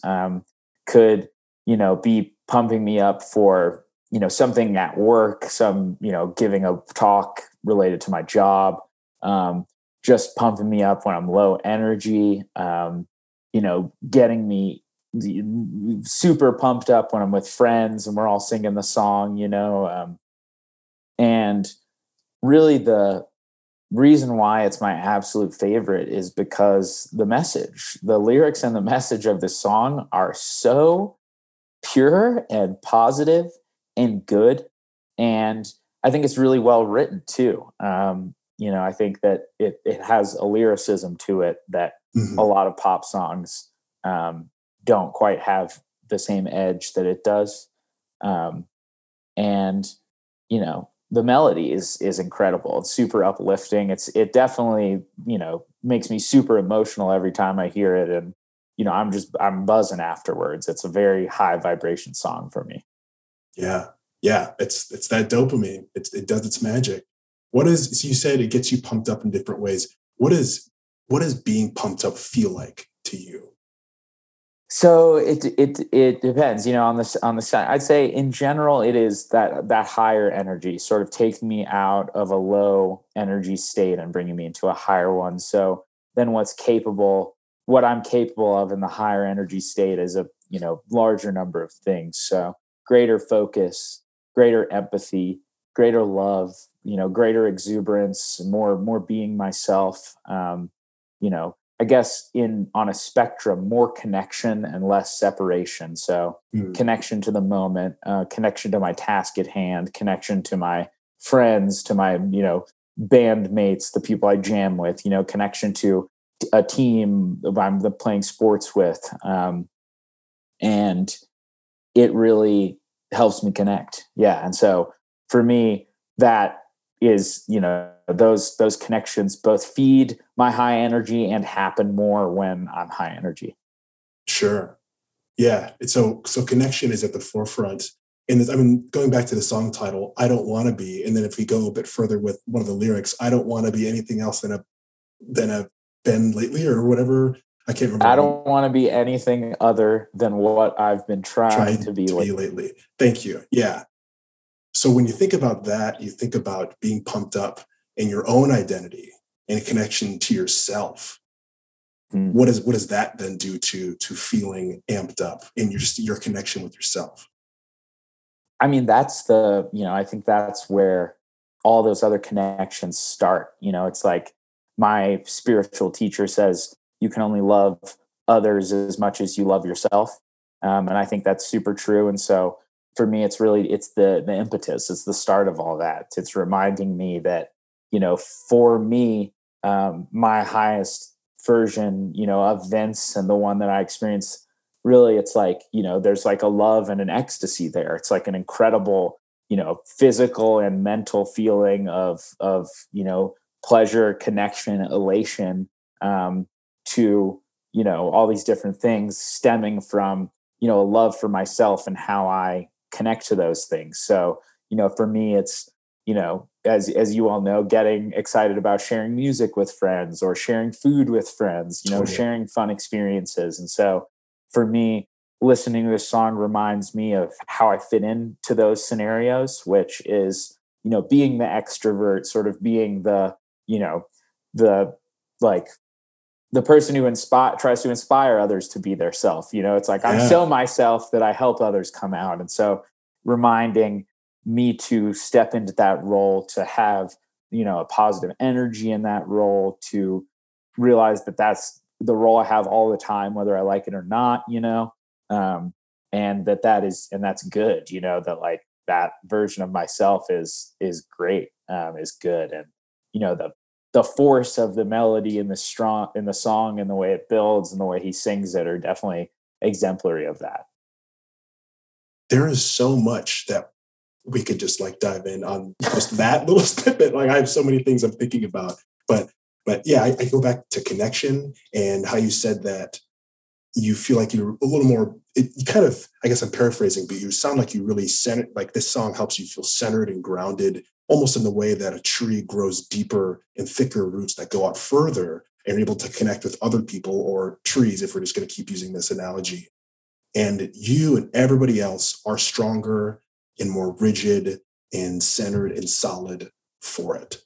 Could, you know, be pumping me up for, you know, something at work, some, you know, giving a talk related to my job, just pumping me up when I'm low energy, you know, getting me super pumped up when I'm with friends and we're all singing the song, you know. And really the reason why it's my absolute favorite is because the message, the lyrics and the message of the song are so pure and positive and good. And I think it's really well written too. You know, I think that it has a lyricism to it that mm-hmm. a lot of pop songs don't quite have the same edge that it does. And, you know, the melody is incredible. It's super uplifting. It definitely, you know, makes me super emotional every time I hear it. And, you know, I'm buzzing afterwards. It's a very high vibration song for me. Yeah. Yeah. It's that dopamine. It does its magic. So you said it gets you pumped up in different ways. What does being pumped up feel like to you? So it depends, you know, on the side. I'd say in general, it is that higher energy sort of taking me out of a low energy state and bringing me into a higher one. So then what I'm capable of in the higher energy state is a, you know, larger number of things. So greater focus, greater empathy, greater love, you know, greater exuberance, more being myself, you know, I guess on a spectrum, more connection and less separation. So connection to the moment, connection to my task at hand, connection to my friends, to my, you know, bandmates, the people I jam with, you know, connection to a team I'm playing sports with. And it really helps me connect. Yeah. And so for me, that is, you know, those connections both feed my high energy and happen more when I'm high energy. Sure. Yeah. So connection is at the forefront. And I mean, going back to the song title, I don't want to be. And then if we go a bit further with one of the lyrics, I don't want to be anything else than I've been lately or whatever. I can't remember. I don't want to be anything other than what I've been trying to be lately. Thank you. Yeah. So when you think about that, you think about being pumped up in your own identity and a connection to yourself. Mm. What does that then do to feeling amped up in your connection with yourself? I mean, I think that's where all those other connections start. You know, it's like my spiritual teacher says, you can only love others as much as you love yourself. And I think that's super true. And so for me, it's really, it's the impetus. It's the start of all that. It's reminding me that, you know, for me, my highest version, you know, of Vince and the one that I experienced, really, it's like, you know, there's like a love and an ecstasy there. It's like an incredible, you know, physical and mental feeling of, you know, pleasure, connection, elation, to, you know, all these different things stemming from, you know, a love for myself and how I connect to those things. So, you know, for me, it's, you know, as you all know, getting excited about sharing music with friends or sharing food with friends, you know, sharing fun experiences. And so for me, listening to this song reminds me of how I fit into those scenarios, which is, you know, being the extrovert, sort of being the, you know, the, like, the person who tries to inspire others to be their self. You know, it's like, I'm so myself that I help others come out. And so reminding me to step into that role, to have, you know, a positive energy in that role, to realize that that's the role I have all the time, whether I like it or not, you know, and that that's good, you know, that like that version of myself is great, is good. And, you know, the force of the melody and in the song and the way it builds and the way he sings it are definitely exemplary of that. There is so much that we could just like dive in on just that little snippet. Like I have so many things I'm thinking about, but But yeah, I go back to connection and how you said that you feel like you're a little more, you kind of, I guess I'm paraphrasing, but you sound like you really centered, like this song helps you feel centered and grounded, almost in the way that a tree grows deeper and thicker roots that go out further and are able to connect with other people or trees, if we're just going to keep using this analogy. And you and everybody else are stronger and more rigid and centered and solid for it.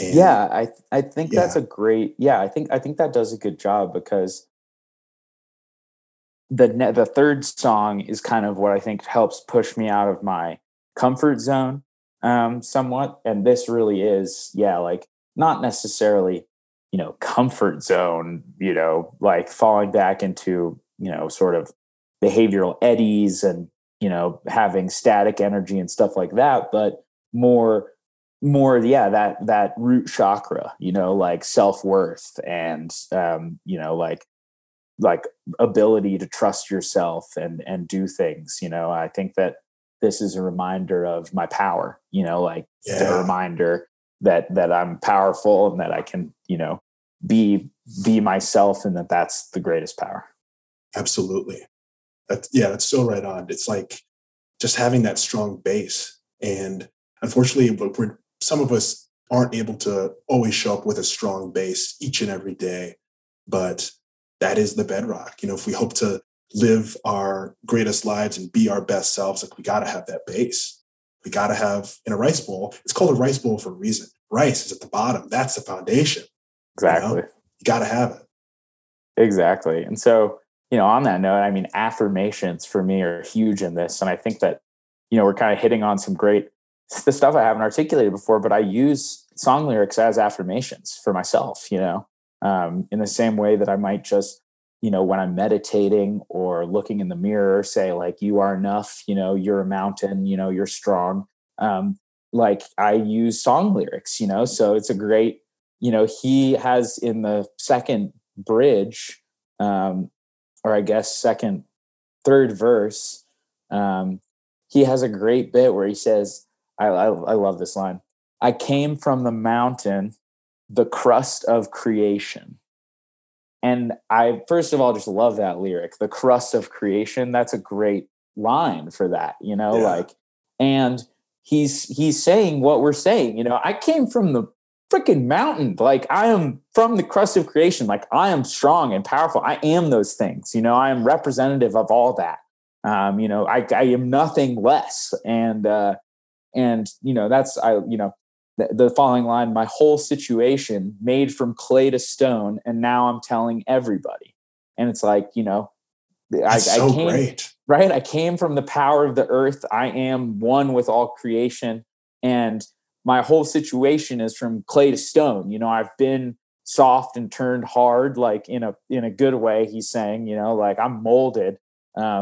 And yeah, I think that's a great, I think that does a good job, because the third song is kind of what I think helps push me out of my comfort zone somewhat. And this really is, like not necessarily, comfort zone, like falling back into, sort of behavioral eddies and, having static energy and stuff like that, but more, that root chakra, like self-worth and, like ability to trust yourself and do things. I think that this is a reminder of my power, it's a reminder that I'm powerful and that I can, be myself, and that's the greatest power. Absolutely. That's so right on. It's like just having that strong base. And unfortunately, some of us aren't able to always show up with a strong base each and every day, but that is the bedrock. If we hope to live our greatest lives and be our best selves, like we got to have that base. We got to have in a rice bowl. It's called a rice bowl for a reason. Rice is at the bottom. That's the foundation. Exactly. You got to have it. Exactly. And so, on that note, I mean, affirmations for me are huge in this. And I think that, we're kind of hitting on some great the stuff I haven't articulated before, but I use song lyrics as affirmations for myself, in the same way that I might just, when I'm meditating or looking in the mirror, say like, you are enough, you're a mountain, you're strong. Like I use song lyrics, so it's a great, he has in the second bridge, or I guess third verse, he has a great bit where he says, I love this line. I came from the mountain, the crust of creation. And I, first of all, just love that lyric, the crust of creation. That's a great line for that, and he's saying what we're saying, I came from the freaking mountain. Like I am from the crust of creation. Like I am strong and powerful. I am those things, I am representative of all that. I am nothing less. And that's, the following line, my whole situation made from clay to stone. And now I'm telling everybody. And it's like, great. Right. I came from the power of the earth. I am one with all creation. And my whole situation is from clay to stone. I've been soft and turned hard, like in a good way. He's saying, like I'm molded. Yes.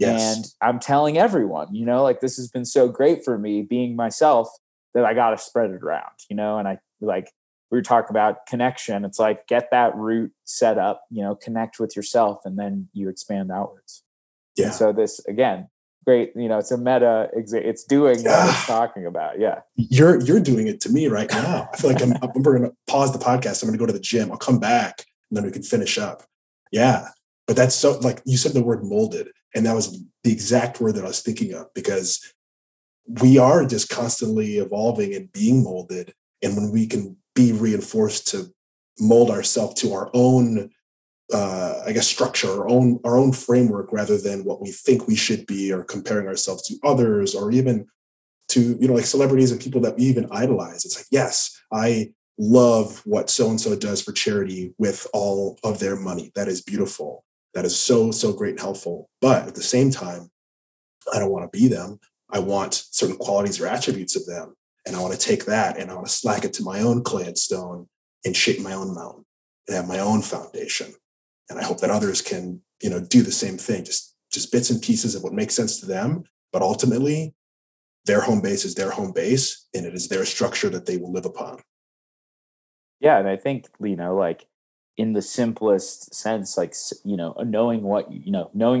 And I'm telling everyone, like this has been so great for me being myself that I got to spread it around, and I like we were talking about connection. It's like, get that root set up, connect with yourself, and then you expand outwards. Yeah. And so this, again, great, it's a meta, it's doing what it's talking about. Yeah. You're doing it to me right now. I feel like I'm going to pause the podcast. I'm going to go to the gym. I'll come back and then we can finish up. Yeah. But that's so, like you said the word molded, and that was the exact word that I was thinking of, because we are just constantly evolving and being molded. And when we can be reinforced to mold ourselves to our own, structure, our own framework, rather than what we think we should be, or comparing ourselves to others, or even to, like celebrities and people that we even idolize. It's like, yes, I love what so-and-so does for charity with all of their money. That is beautiful. That is so, so great and helpful. But at the same time, I don't want to be them. I want certain qualities or attributes of them. And I want to take that and I want to slack it to my own clay and stone and shape my own mountain and have my own foundation. And I hope that others can, do the same thing, just bits and pieces of what makes sense to them. But ultimately, their home base is their home base, and it is their structure that they will live upon. Yeah. And I think, like, in the simplest sense, like, knowing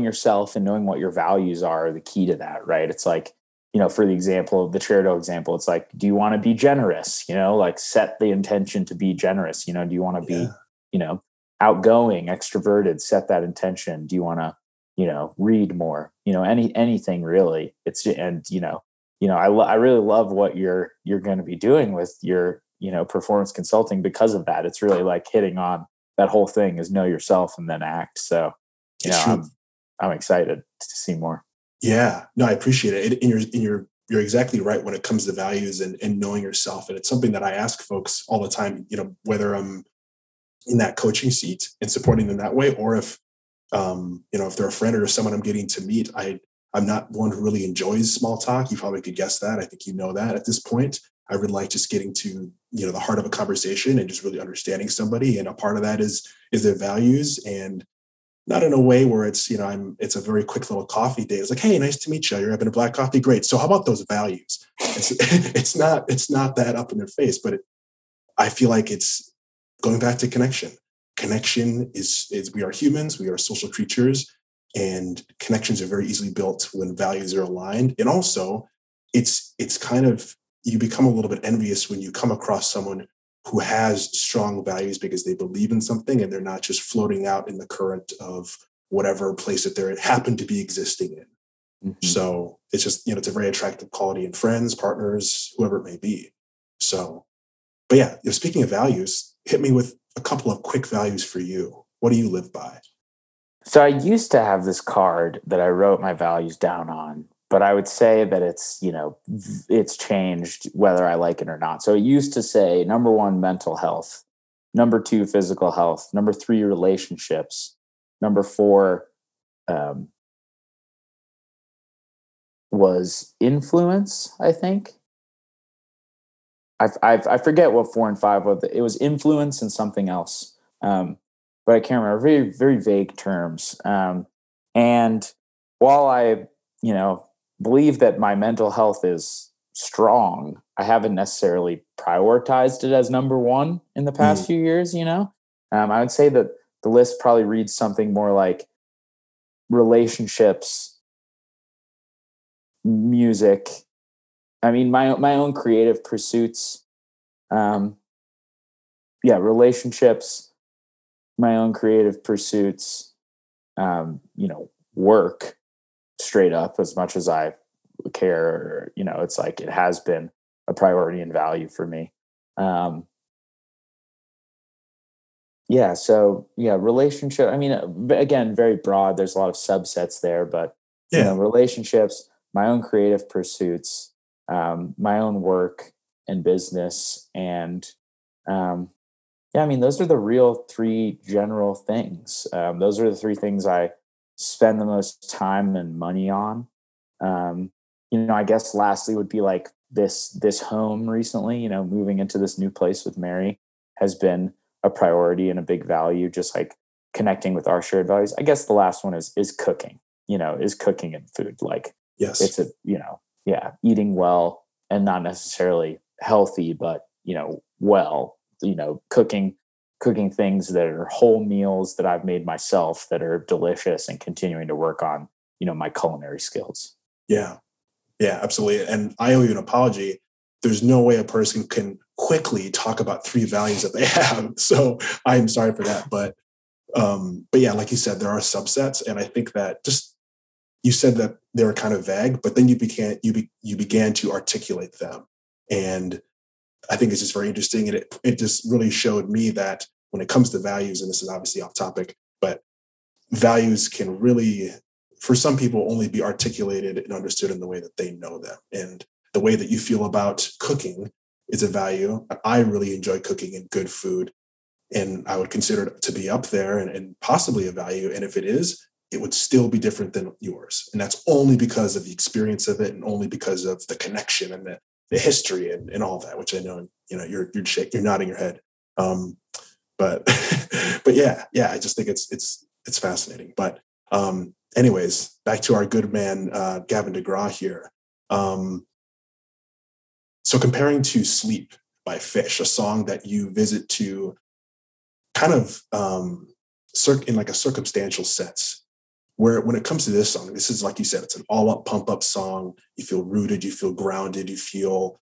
yourself and knowing what your values are the key to that, right? It's like, you know, for the example of the charitable example, it's like, do you want to be generous? You know, like set the intention to be generous. You know, do you want to be, you know, outgoing, extroverted, set that intention. Do you want to, you know, read more, you know, anything really. It's, and, you know, I really love what you're going to be doing with your, you know, performance consulting because of that. It's really like hitting on that whole thing is know yourself and then act. So, you know, I'm excited to see more. Yeah, no, I appreciate it. And you're exactly right when it comes to values and knowing yourself. And it's something that I ask folks all the time, you know, whether I'm in that coaching seat and supporting them that way, or if, you know, if they're a friend or someone I'm getting to meet, I'm not one who really enjoys small talk. You probably could guess that. I think you know that at this point. I would like just getting to, you know, the heart of a conversation and just really understanding somebody. And a part of that is their values, and not in a way where it's, you know, it's a very quick little coffee date. It's like, hey, nice to meet you. You're having a black coffee. Great. So how about those values? It's not that up in their face, but I feel like it's going back to connection. Connection is we are humans. We are social creatures, and connections are very easily built when values are aligned. And also it's kind of, you become a little bit envious when you come across someone who has strong values because they believe in something and they're not just floating out in the current of whatever place that they're happened to be existing in. Mm-hmm. So it's just, you know, it's a very attractive quality in friends, partners, whoever it may be. So, but yeah, you know, speaking of values, hit me with a couple of quick values for you. What do you live by? So I used to have this card that I wrote my values down on, but I would say that it's, you know, it's changed whether I like it or not. So it used to say 1, mental health, 2, physical health, 3, relationships, 4 was influence, I think. I forget what 4 and 5 was. It was influence and something else, but I can't remember. Very, very vague terms. And while I, you know, believe that my mental health is strong, I haven't necessarily prioritized it as 1 in the past few years, you know? I would say that the list probably reads something more like relationships, music. I mean, my own creative pursuits. Yeah, relationships, my own creative pursuits, you know, work. Straight up, as much as I care, you know, it's like it has been a priority and value for me. Yeah, so yeah, relationship. I mean, again, very broad. There's a lot of subsets there, but you know, relationships, my own creative pursuits, my own work and business, and yeah, I mean, those are the real 3 general things. Those are the 3 things I spend the most time and money on. You know, I guess lastly would be like this home recently, you know, moving into this new place with Mary has been a priority and a big value, just like connecting with our shared values. I guess the last one is cooking, you know, is cooking and food. Like, yes, it's a, you know, yeah, eating well and not necessarily healthy, but, you know, well, you know, cooking things that are whole meals that I've made myself that are delicious, and continuing to work on, you know, my culinary skills. Yeah. Yeah, absolutely. And I owe you an apology. There's no way a person can quickly talk about 3 values that they have. So I'm sorry for that. But yeah, like you said, there are subsets. And I think that just, you said that they were kind of vague, but then you began to articulate them. And I think it's just very interesting. And it just really showed me that when it comes to values, and this is obviously off topic, but values can really, for some people, only be articulated and understood in the way that they know them. And the way that you feel about cooking is a value. I really enjoy cooking and good food, and I would consider it to be up there and possibly a value. And if it is, it would still be different than yours. And that's only because of the experience of it, and only because of the connection and the history and all that, which I know, you know, you're nodding your head. But yeah, I just think it's fascinating. But anyways, back to our good man, Gavin DeGraw here. So comparing to Sleep by Phish, a song that you visit to kind of in like a circumstantial sense, Where when it comes to this song, this is, like you said, it's an all-up, pump-up song. You feel rooted, you feel grounded, you feel,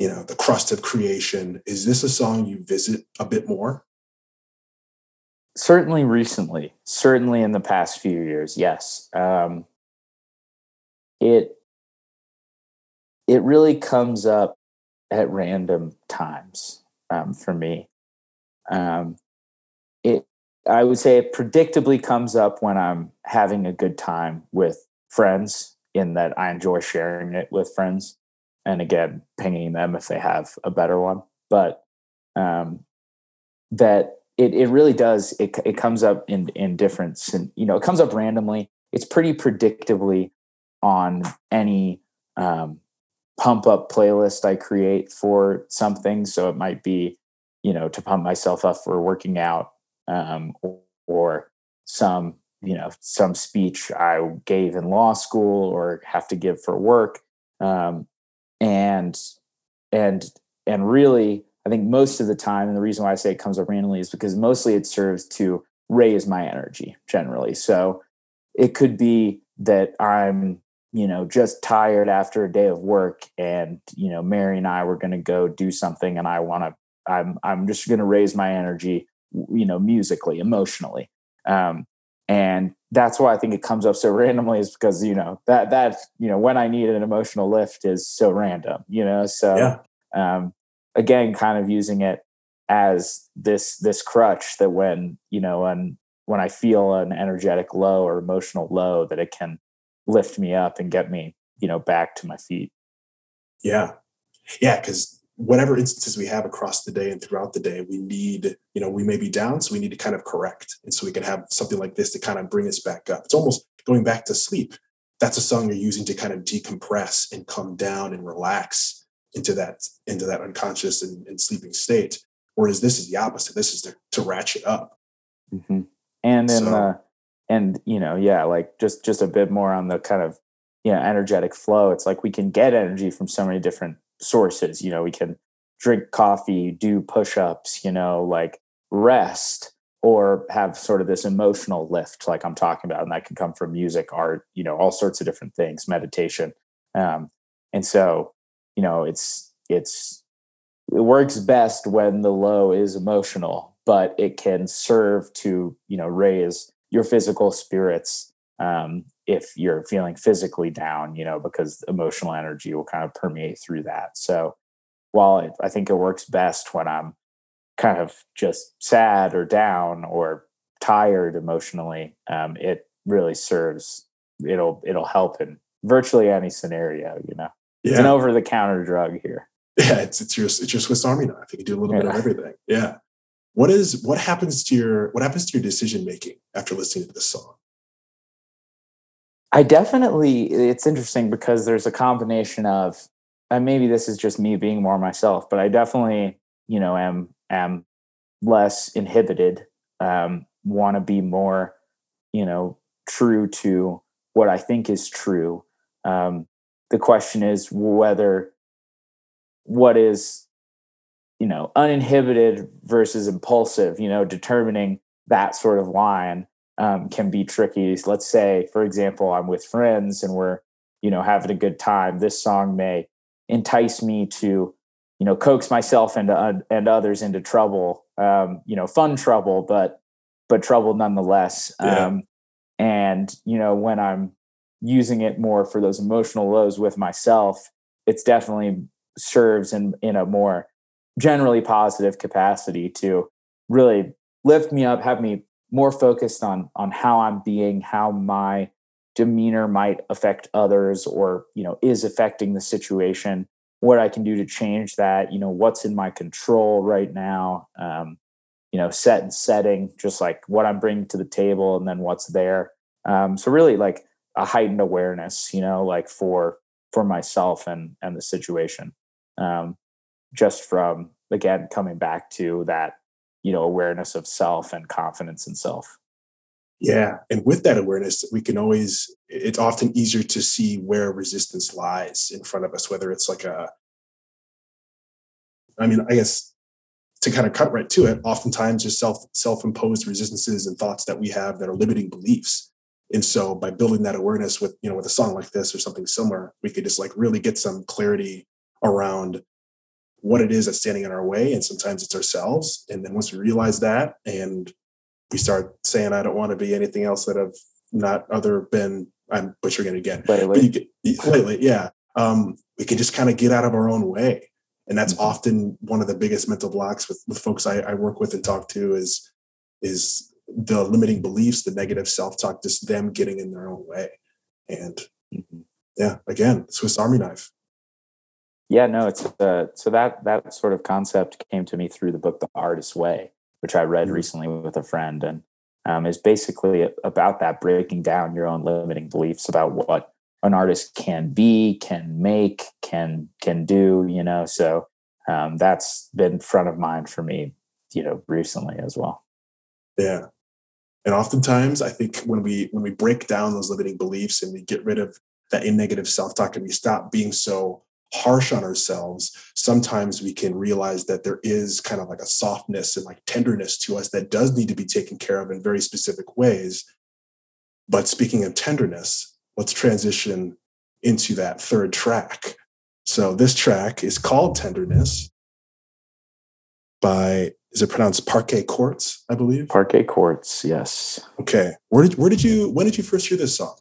you know, the crust of creation. Is this a song you visit a bit more? Certainly recently, certainly in the past few years, yes. It really comes up at random times for me. I would say it predictably comes up when I'm having a good time with friends, in that I enjoy sharing it with friends. And again, pinging them if they have a better one. But it really does. It comes up in different, you know, it comes up randomly. It's pretty predictably on any pump up playlist I create for something. So it might be, you know, to pump myself up for working out, or some, you know, some speech I gave in law school or have to give for work. And really, I think most of the time, and the reason why I say it comes up randomly is because mostly it serves to raise my energy generally. So it could be that I'm, you know, just tired after a day of work, and, you know, Mary and I were going to go do something, and I'm just going to raise my energy, you know, musically, emotionally. And that's why I think it comes up so randomly, is because, you know, that, you know, when I need an emotional lift is so random, you know? So, yeah. Again, kind of using it as this crutch that when, you know, when I feel an energetic low or emotional low, that it can lift me up and get me, you know, back to my feet. Yeah. Yeah. 'Cause whatever instances we have across the day and throughout the day, we need, you know, we may be down, so we need to kind of correct. And so we can have something like this to kind of bring us back up. It's almost going back to sleep. That's a song you're using to kind of decompress and come down and relax into that unconscious and sleeping state. Whereas this is the opposite. This is to ratchet up. Mm-hmm. And then, and, you know, yeah, like just a bit more on the kind of, you know, energetic flow. It's like we can get energy from so many different sources. You know, we can drink coffee, do push-ups, you know, like rest, or have sort of this emotional lift like I'm talking about, and that can come from music, art, you know, all sorts of different things, meditation, and so, you know, it works best when the low is emotional, but it can serve to, you know, raise your physical spirits if you're feeling physically down, you know, because emotional energy will kind of permeate through that. So while I think it works best when I'm kind of just sad or down or tired emotionally, it really serves, it'll help in virtually any scenario, you know. Yeah. It's an over-the-counter drug here. Yeah, it's your Swiss Army knife. You can do a little bit of everything. Yeah. What happens to your decision making after listening to this song? I definitely, it's interesting because there's a combination of, and maybe this is just me being more myself, but I definitely, you know, am less inhibited, want to be more, you know, true to what I think is true. The question is whether what is, you know, uninhibited versus impulsive, you know, determining that sort of line can be tricky. Let's say, for example, I'm with friends and we're, you know, having a good time. This song may entice me to, you know, coax myself and others into trouble, you know, fun trouble, but trouble nonetheless. Yeah. And, you know, when I'm using it more for those emotional lows with myself, it's definitely serves in a more generally positive capacity to really lift me up, have me more focused on how I'm being, how my demeanor might affect others, or, you know, is affecting the situation, what I can do to change that, you know, what's in my control right now, you know, setting, just like what I'm bringing to the table and then what's there. So really like a heightened awareness, you know, like for myself and the situation, just from, again, coming back to that, you know, awareness of self and confidence in self. Yeah. And with that awareness, we can always, it's often easier to see where resistance lies in front of us, whether it's like I guess to kind of cut right to it, oftentimes just self-imposed resistances and thoughts that we have that are limiting beliefs. And so by building that awareness with, with a song like this or something similar, we could just like really get some clarity around what it is that's standing in our way. And sometimes it's ourselves. And then once we realize that and we start saying, I don't want to be anything else that I've not other been, I'm butchering it again. Lately. We can just kind of get out of our own way. And that's often one of the biggest mental blocks with folks I work with and talk to is the limiting beliefs, the negative self-talk, just them getting in their own way. And yeah, again, Swiss Army knife. Yeah, no, it's so that sort of concept came to me through the book, The Artist's Way, which I read recently with a friend. And is basically about that, breaking down your own limiting beliefs about what an artist can be, can make, can do, so that's been front of mind for me, recently as well. Yeah. And oftentimes I think when we break down those limiting beliefs and we get rid of that negative self-talk and we stop being so harsh on ourselves, sometimes we can realize that there is kind of like a softness and like tenderness to us that does need to be taken care of in very specific ways. But speaking of tenderness, let's transition into that third track. So this track is called Tenderness by, is it pronounced Parquet Courts, I believe? Parquet Courts, yes. Okay. When did you first hear this song?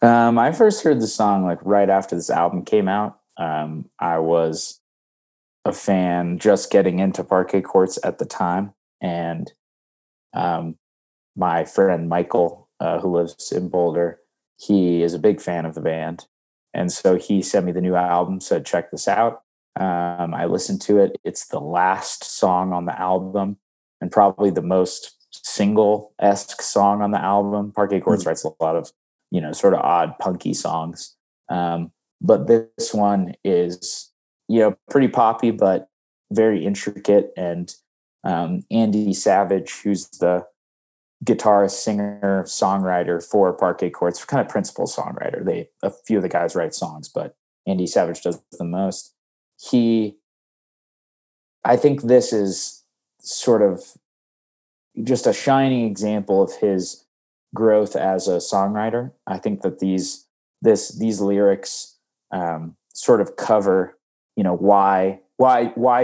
I first heard the song like right after this album came out. I was a fan just getting into Parquet Courts at the time. And my friend Michael, who lives in Boulder, he is a big fan of the band. And so he sent me the new album, said, check this out. I listened to it. It's the last song on the album and probably the most single-esque song on the album. Parquet Courts writes a lot of, sort of odd, punky songs. But this one is, pretty poppy, but very intricate. And Andy Savage, who's the guitarist, singer, songwriter for Parquet Courts, kind of principal songwriter. A few of the guys write songs, but Andy Savage does the most. I think this is sort of just a shining example of his growth as a songwriter. I think that these lyrics sort of cover, why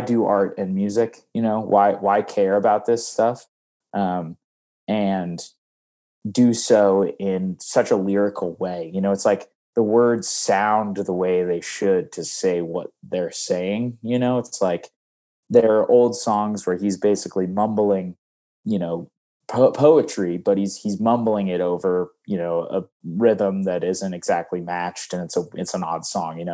do art and music? Why care about this stuff? And do so in such a lyrical way. It's like the words sound the way they should to say what they're saying. It's like there are old songs where he's basically mumbling, poetry, but he's mumbling it over, a rhythm that isn't exactly matched. And it's an odd song,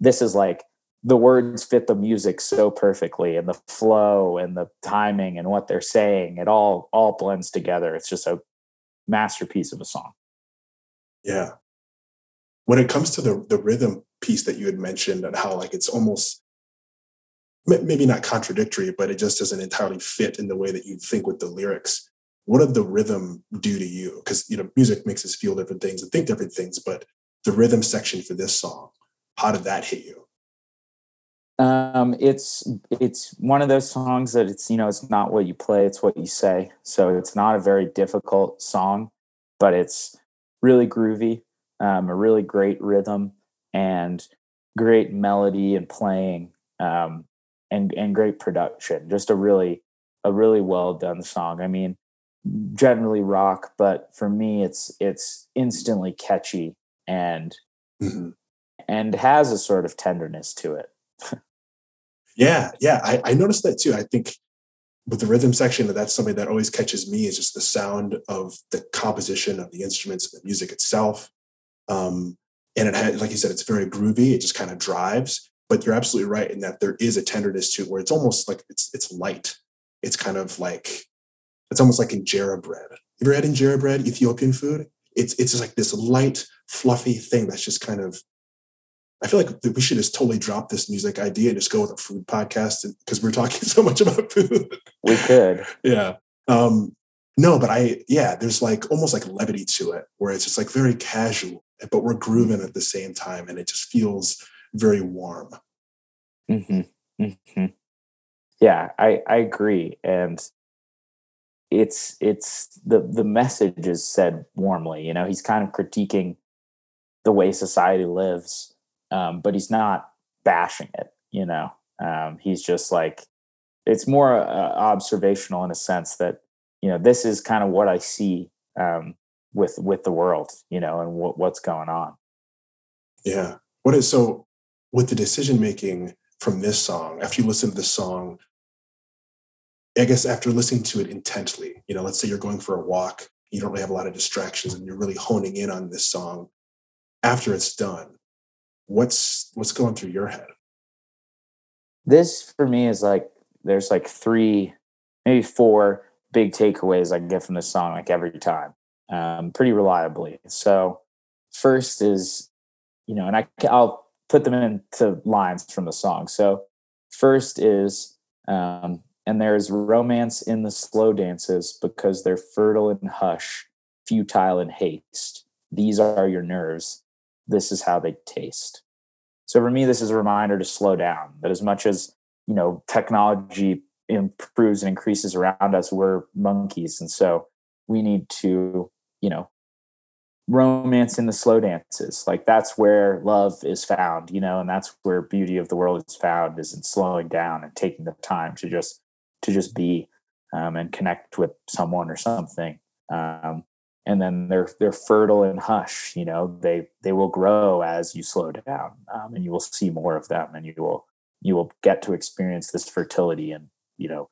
This is like the words fit the music so perfectly, and the flow and the timing and what they're saying, it all blends together. It's just a masterpiece of a song. Yeah. When it comes to the rhythm piece that you had mentioned and how like it's almost maybe not contradictory, but it just doesn't entirely fit in the way that you think with the lyrics. What did the rhythm do to you? Because music makes us feel different things and think different things, but the rhythm section for this song, how did that hit you? It's one of those songs that it's it's not what you play, it's what you say. So it's not a very difficult song, but it's really groovy. A really great rhythm and great melody and playing, and great production. Just a really well done song. I mean, generally rock, but for me, it's instantly catchy and has a sort of tenderness to it. Yeah. I noticed that too. I think with the rhythm section, that's something that always catches me is just the sound of the composition of the instruments and the music itself. And it had, like you said, it's very groovy. It just kind of drives, but you're absolutely right in that there is a tenderness to it where it's almost like it's light. It's kind of like, it's almost like injera bread. You ever had injera bread, Ethiopian food? It's just like this light, fluffy thing that's just kind of, I feel like we should just totally drop this music idea and just go with a food podcast because we're talking so much about food. We could. Yeah. There's like almost like levity to it where it's just like very casual, but we're grooving at the same time and it just feels very warm. Mm-hmm. Yeah, I agree. And it's the message is said warmly. You know, he's kind of critiquing the way society lives, but he's not bashing it. You know, he's just like, it's more observational in a sense that, you know, this is kind of what I see with the world, you know, and what's going on. Yeah. So with the decision making from this song, after you listen to this song, I guess after listening to it intently, you know, let's say you're going for a walk, you don't really have a lot of distractions and you're really honing in on this song. After it's done, what's going through your head? This for me is like, there's like three, maybe four big takeaways I get from this song, like every time, pretty reliably. So first is, you know, and I'll put them into lines from the song. So first is, and there is romance in the slow dances because they're fertile in hush, futile in haste. These are your nerves. This is how they taste. So for me, this is a reminder to slow down. That as much as, you know, technology improves and increases around us, we're monkeys. And so we need to, you know, romance in the slow dances. Like that's where love is found, you know, and that's where beauty of the world is found, is in slowing down and taking the time to just be and connect with someone or something. And then they're fertile and hush, you know, they will grow as you slow down, and you will see more of them, and you will get to experience this fertility and, you know,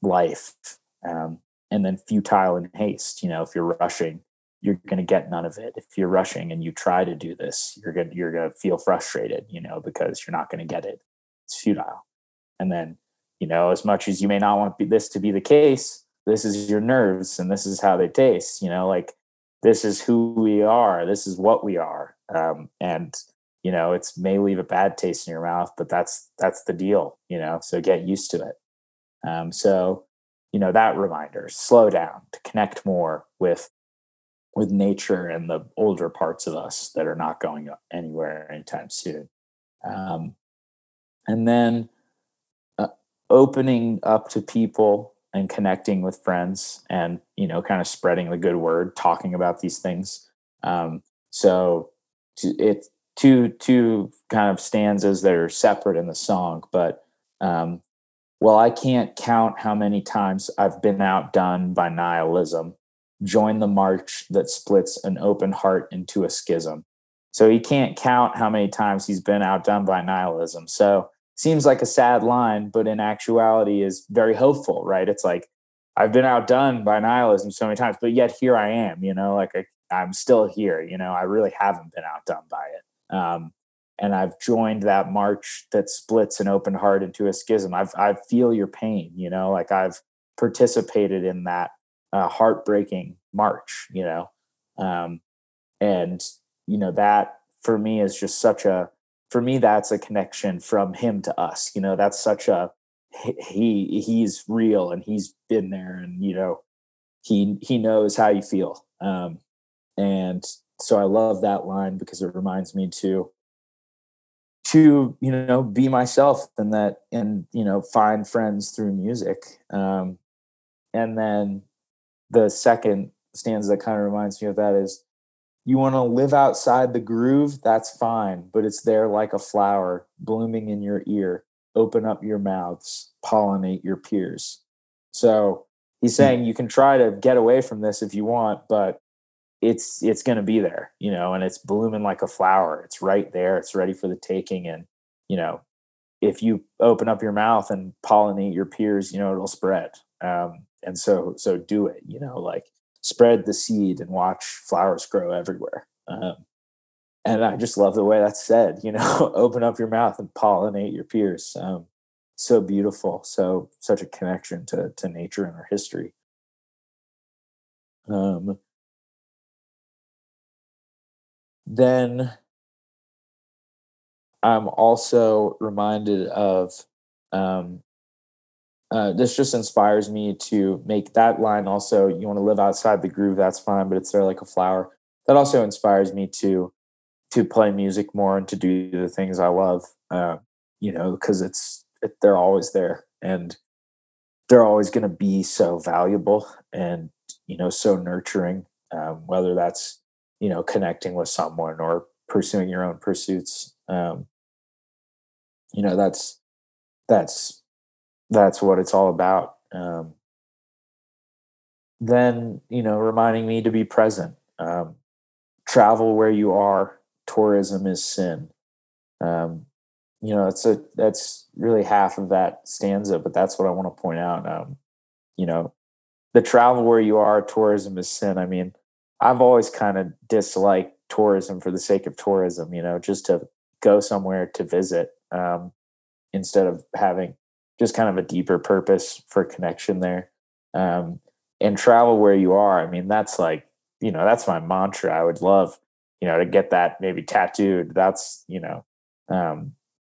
life. And then futile and haste, you know, if you're rushing, you're going to get none of it. If you're rushing and you try to do this, you're going to feel frustrated, you know, because you're not going to get it. It's futile. And then, you know, as much as you may not want this to be the case, this is your nerves and this is how they taste, you know, like this is who we are. This is what we are. And, you know, it's may leave a bad taste in your mouth, but that's the deal, you know, so get used to it. So, you know, that reminder, slow down, to connect more with nature and the older parts of us that are not going anywhere anytime soon. And then opening up to people and connecting with friends and, you know, kind of spreading the good word, talking about these things. So it's two kind of stanzas that are separate in the song, but well, I can't count how many times I've been outdone by nihilism. Join the march that splits an open heart into a schism. So he can't count how many times he's been outdone by nihilism. So seems like a sad line, but in actuality is very hopeful, right? It's like, I've been outdone by nihilism so many times, but yet here I am, you know, like I'm still here, you know, I really haven't been outdone by it. And I've joined that march that splits an open heart into a schism. I feel your pain, you know, like I've participated in that heartbreaking march, you know? And, you know, that for me is just that's a connection from him to us, you know, that's such a, he's real and he's been there and, you know, he knows how you feel. And so I love that line because it reminds me to, you know, be myself and, you know, find friends through music. And then the second stanza that kind of reminds me of that is, you want to live outside the groove? That's fine, but it's there like a flower blooming in your ear. Open up your mouths, pollinate your peers. So he's saying you can try to get away from this if you want, but it's going to be there, you know, and it's blooming like a flower. It's right there. It's ready for the taking. And, you know, if you open up your mouth and pollinate your peers, you know, it'll spread. And so do it, you know, like spread the seed and watch flowers grow everywhere. And I just love the way that's said, you know, open up your mouth and pollinate your peers. So beautiful. So such a connection to nature and our history. Then I'm also reminded of, this just inspires me to make that line also, you want to live outside the groove, that's fine, but it's there like a flower. That also inspires me to play music more and to do the things I love, you know, because they're always there. And they're always going to be so valuable and, you know, so nurturing, whether that's, you know, connecting with someone or pursuing your own pursuits. You know, that's what it's all about. Then, you know, reminding me to be present, travel where you are. Tourism is sin. You know, that's really half of that stanza, but that's what I want to point out. You know, the travel where you are, tourism is sin. I mean, I've always kind of disliked tourism for the sake of tourism, you know, just to go somewhere to visit, instead of having just kind of a deeper purpose for connection there. And travel where you are. I mean, that's like, you know, that's my mantra. I would love, you know, to get that maybe tattooed. That's, you know,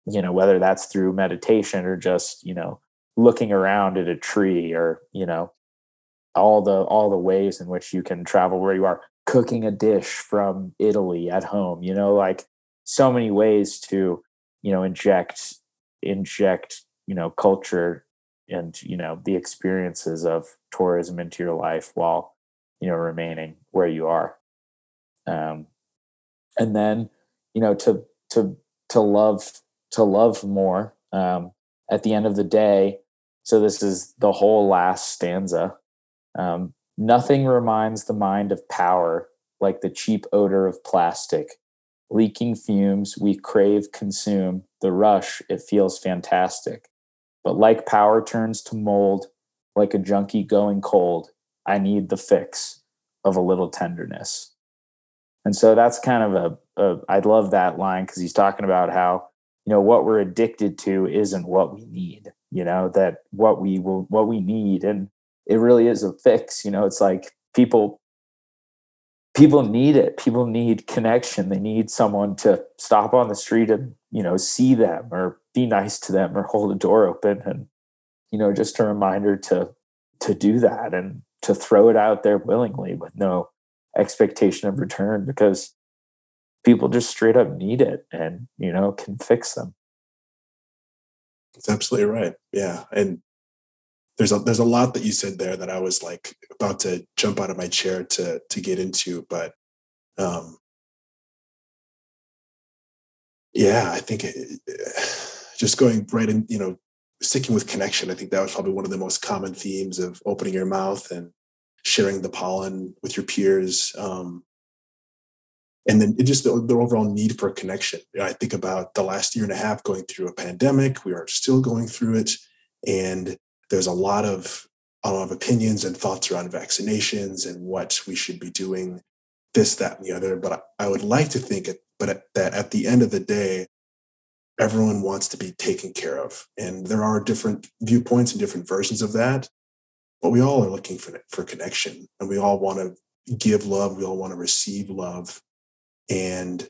whether that's through meditation or just, you know, looking around at a tree or, you know, all the ways in which you can travel where you are, cooking a dish from Italy at home, you know, like so many ways to, you know, inject, you know, culture and, you know, the experiences of tourism into your life while, you know, remaining where you are. And then, you know, to love more, at the end of the day. So this is the whole last stanza. Nothing reminds the mind of power like the cheap odor of plastic. Leaking fumes we crave, consume. The rush, it feels fantastic. But like power turns to mold, like a junkie going cold, I need the fix of a little tenderness. And so that's kind of I love that line because he's talking about how, you know, what we're addicted to isn't what we need, you know, that what we need. And it really is a fix. You know, it's like people need it. People need connection. They need someone to stop on the street and, you know, see them or be nice to them or hold a door open. And, you know, just a reminder to do that and to throw it out there willingly with no expectation of return, because people just straight up need it and, you know, can fix them. That's absolutely right. Yeah. And there's a lot that you said there that I was like about to jump out of my chair to get into, but yeah, I think just going right in, you know, sticking with connection, I think that was probably one of the most common themes of opening your mouth and sharing the pollen with your peers. And then it just the overall need for connection. You know, I think about the last year and a half going through a pandemic. We are still going through it. And there's a lot of opinions and thoughts around vaccinations and what we should be doing, this, that, and the other. But I would like to think that at the end of the day, everyone wants to be taken care of. And there are different viewpoints and different versions of that. But we all are looking for connection, and we all want to give love. We all want to receive love. And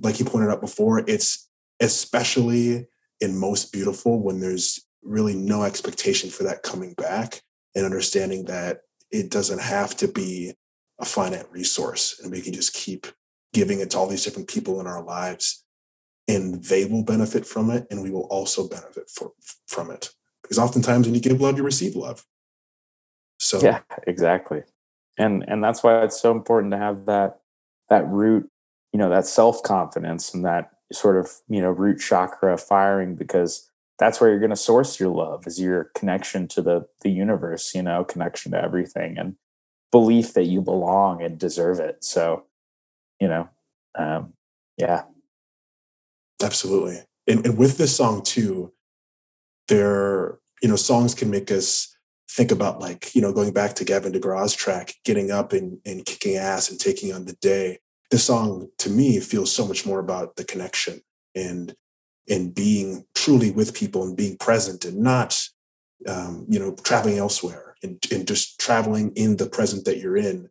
like you pointed out before, it's especially and most beautiful when there's really no expectation for that coming back, and understanding that it doesn't have to be a finite resource, and we can just keep giving it to all these different people in our lives, and they will benefit from it, and we will also benefit from it. Because oftentimes when you give love, you receive love. So yeah, exactly. And that's why it's so important to have that root, you know, that self-confidence and that sort of, you know, root chakra firing, because that's where you're going to source your love, is your connection to the universe, you know, connection to everything and belief that you belong and deserve it. So, you know, yeah. Absolutely. And with this song too, there, you know, songs can make us think about, like, you know, going back to Gavin DeGraw's track, getting up and kicking ass and taking on the day. This song to me feels so much more about the connection and being truly with people and being present and not, you know, traveling elsewhere and just traveling in the present that you're in.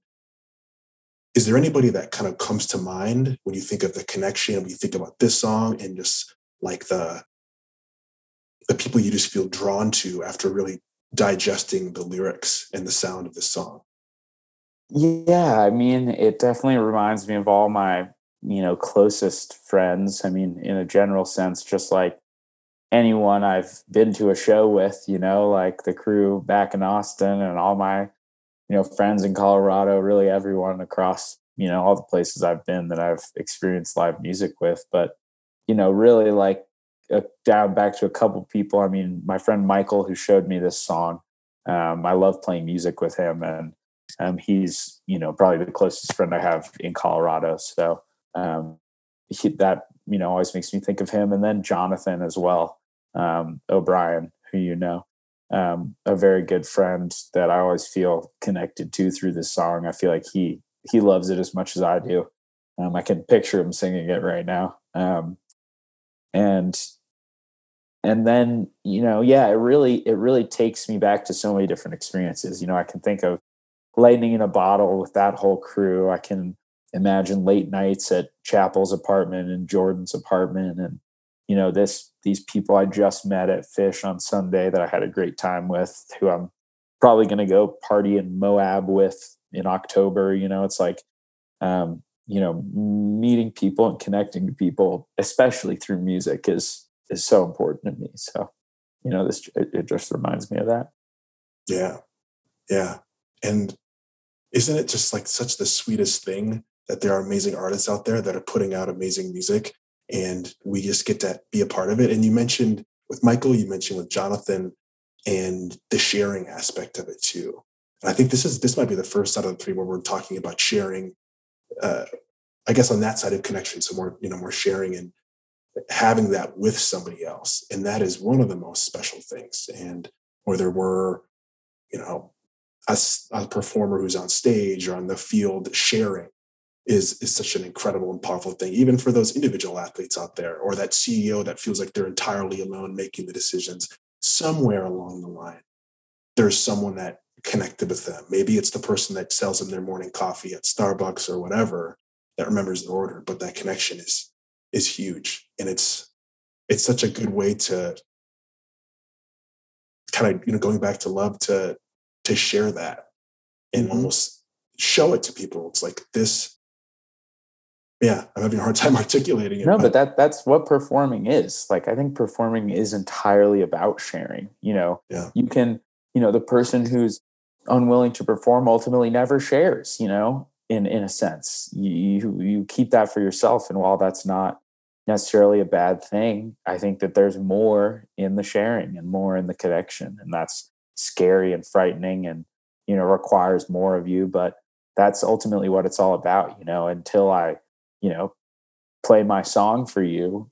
Is there anybody that kind of comes to mind when you think of the connection, when you think about this song and just like the people you just feel drawn to after really digesting the lyrics and the sound of this song? Yeah, I mean, it definitely reminds me of all my, you know, closest friends. I mean, in a general sense, just like anyone I've been to a show with, you know, like the crew back in Austin and all my, you know, friends in Colorado, really everyone across, you know, all the places I've been that I've experienced live music with. But, you know, really like down back to a couple people. I mean, my friend Michael, who showed me this song, I love playing music with him, and he's, you know, probably the closest friend I have in Colorado. So that, you know, always makes me think of him. And then Jonathan as well, O'Brien, who, you know, a very good friend that I always feel connected to through this song. I feel like he loves it as much as I do. I can picture him singing it right now. And then, you know, yeah, it really takes me back to so many different experiences. You know, I can think of Lightning in a Bottle with that whole crew. I can imagine late nights at Chappell's apartment and Jordan's apartment. And, you know, these people I just met at Phish on Sunday that I had a great time with, who I'm probably going to go party in Moab with in October. You know, it's like, you know, meeting people and connecting to people, especially through music, is so important to me. So, you know, it just reminds me of that. Yeah. Yeah. And isn't it just like such the sweetest thing that there are amazing artists out there that are putting out amazing music, and we just get to be a part of it? And you mentioned with Michael, you mentioned with Jonathan, and the sharing aspect of it too. And I think this might be the first out of the three where we're talking about sharing, I guess on that side of connection. So more, you know, more sharing and having that with somebody else. And that is one of the most special things. And where there were, you know, a performer who's on stage or on the field sharing is such an incredible and powerful thing, even for those individual athletes out there, or that CEO that feels like they're entirely alone making the decisions. Somewhere along the line, there's someone that connected with them. Maybe it's the person that sells them their morning coffee at Starbucks or whatever that remembers the order, but that connection is huge. And it's such a good way to kind of, you know, going back to love, to share that and almost show it to people. It's like this. Yeah. I'm having a hard time articulating it. No, but that's what performing is. Like, I think performing is entirely about sharing, you know. Yeah. You can, you know, the person who's unwilling to perform ultimately never shares, you know, in a sense. You keep that for yourself. And while that's not necessarily a bad thing, I think that there's more in the sharing and more in the connection. And that's scary and frightening, and, you know, requires more of you, but that's ultimately what it's all about. You know, until I, you know, play my song for you,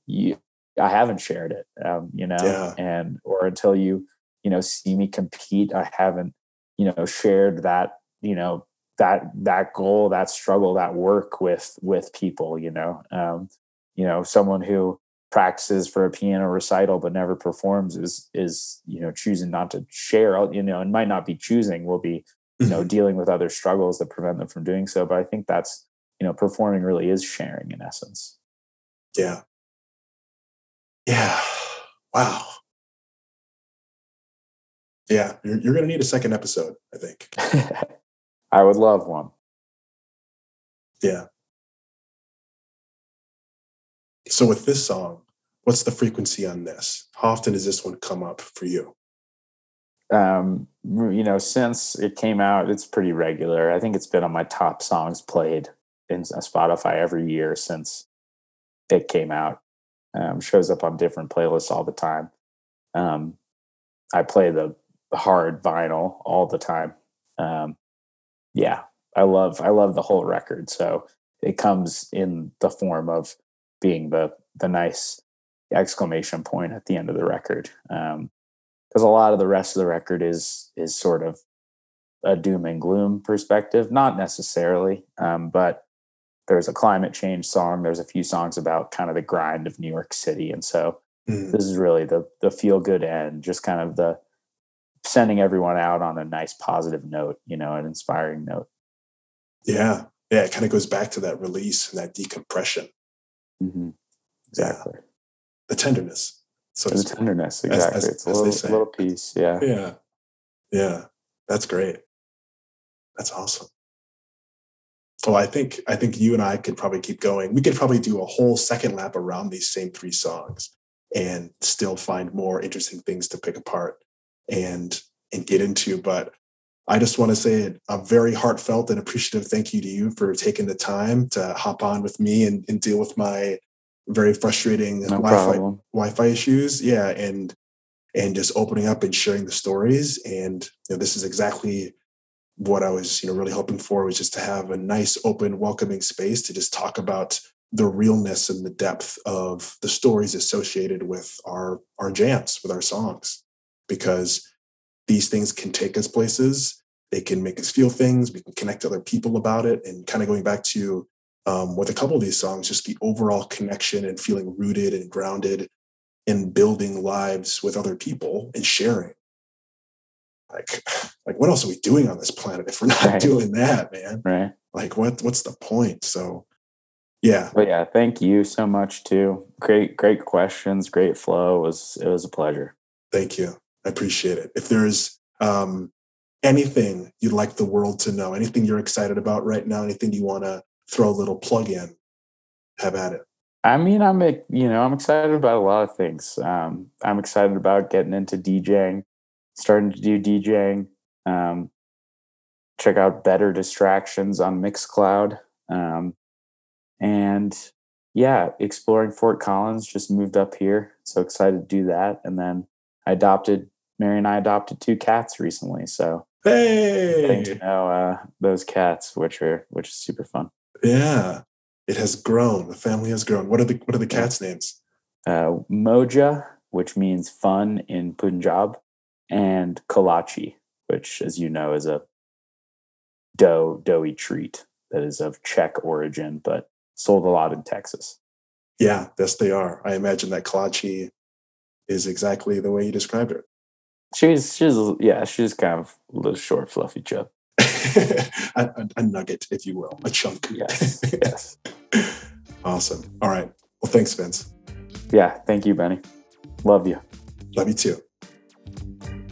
I haven't shared it, you know. Yeah. And or until you know, see me compete, I haven't, you know, shared that, you know, that goal, that struggle, that work with people, you know. You know, someone who practices for a piano recital but never performs is, you know, choosing not to share, you know, and might not be choosing, will be, you know, dealing with other struggles that prevent them from doing so. But I think that's, you know, performing really is sharing in essence. Yeah. Yeah. Wow. Yeah. You're going to need a second episode, I think. I would love one. Yeah. So with this song, what's the frequency on this? How often does this one come up for you? You know, since it came out, it's pretty regular. I think it's been on my top songs played in Spotify every year since it came out. Shows up on different playlists all the time. I play the hard vinyl all the time. Yeah, I love the whole record. So it comes in the form of being the nice exclamation point at the end of the record, because a lot of the rest of the record is sort of a doom and gloom perspective, not necessarily, but there's a climate change song. There's a few songs about kind of the grind of New York City, and so this is really the feel good end, just kind of the sending everyone out on a nice positive note, you know, an inspiring note. Yeah, yeah, it kind of goes back to that release and that decompression. Mm-hmm. Exactly. Yeah. The tenderness. So the tenderness, exactly. It's a little piece. Yeah. Yeah. Yeah. That's great. That's awesome. Well, I think you and I could probably keep going. We could probably do a whole second lap around these same three songs. and still find more interesting things to pick apart and get into. But I just want to say a very heartfelt and appreciative thank you to you for taking the time to hop on with me and deal with my very frustrating Wi-Fi issues. Yeah. And just opening up and sharing the stories. And you know, this is exactly what I was, you know, really hoping for, was just to have a nice, open, welcoming space to just talk about the realness and the depth of the stories associated with our jams, with our songs, because these things can take us places. They can make us feel things. We can connect to other people about it. And kind of going back to with a couple of these songs, just the overall connection and feeling rooted and grounded in building lives with other people and sharing. Like what else are we doing on this planet if we're not doing that, man? Right. Like what's the point? So yeah. But yeah, thank you so much too. Great questions, great flow. It was a pleasure. Thank you. I appreciate it. If there's anything you'd like the world to know, anything you're excited about right now, anything you want to throw a little plug in, have at it. I mean, I'm excited about a lot of things. I'm excited about getting into DJing, starting to do DJing. Check out Better Distractions on Mixcloud. And yeah, exploring Fort Collins, just moved up here. So excited to do that. And then Mary and I adopted 2 cats recently. So getting to know those cats, which is super fun. Yeah. It has grown. The family has grown. What are the cats' names? Moja, which means fun in Punjab, and Kolachi, which, as you know, is a doughy treat that is of Czech origin, but sold a lot in Texas. Yeah, yes, they are. I imagine that Kolachi is exactly the way you described her. She's kind of a little short, fluffy chub. a nugget, if you will, a chunk. Yes. Awesome. All right. Well, thanks, Vince. Yeah. Thank you, Benny. Love you. Love you too.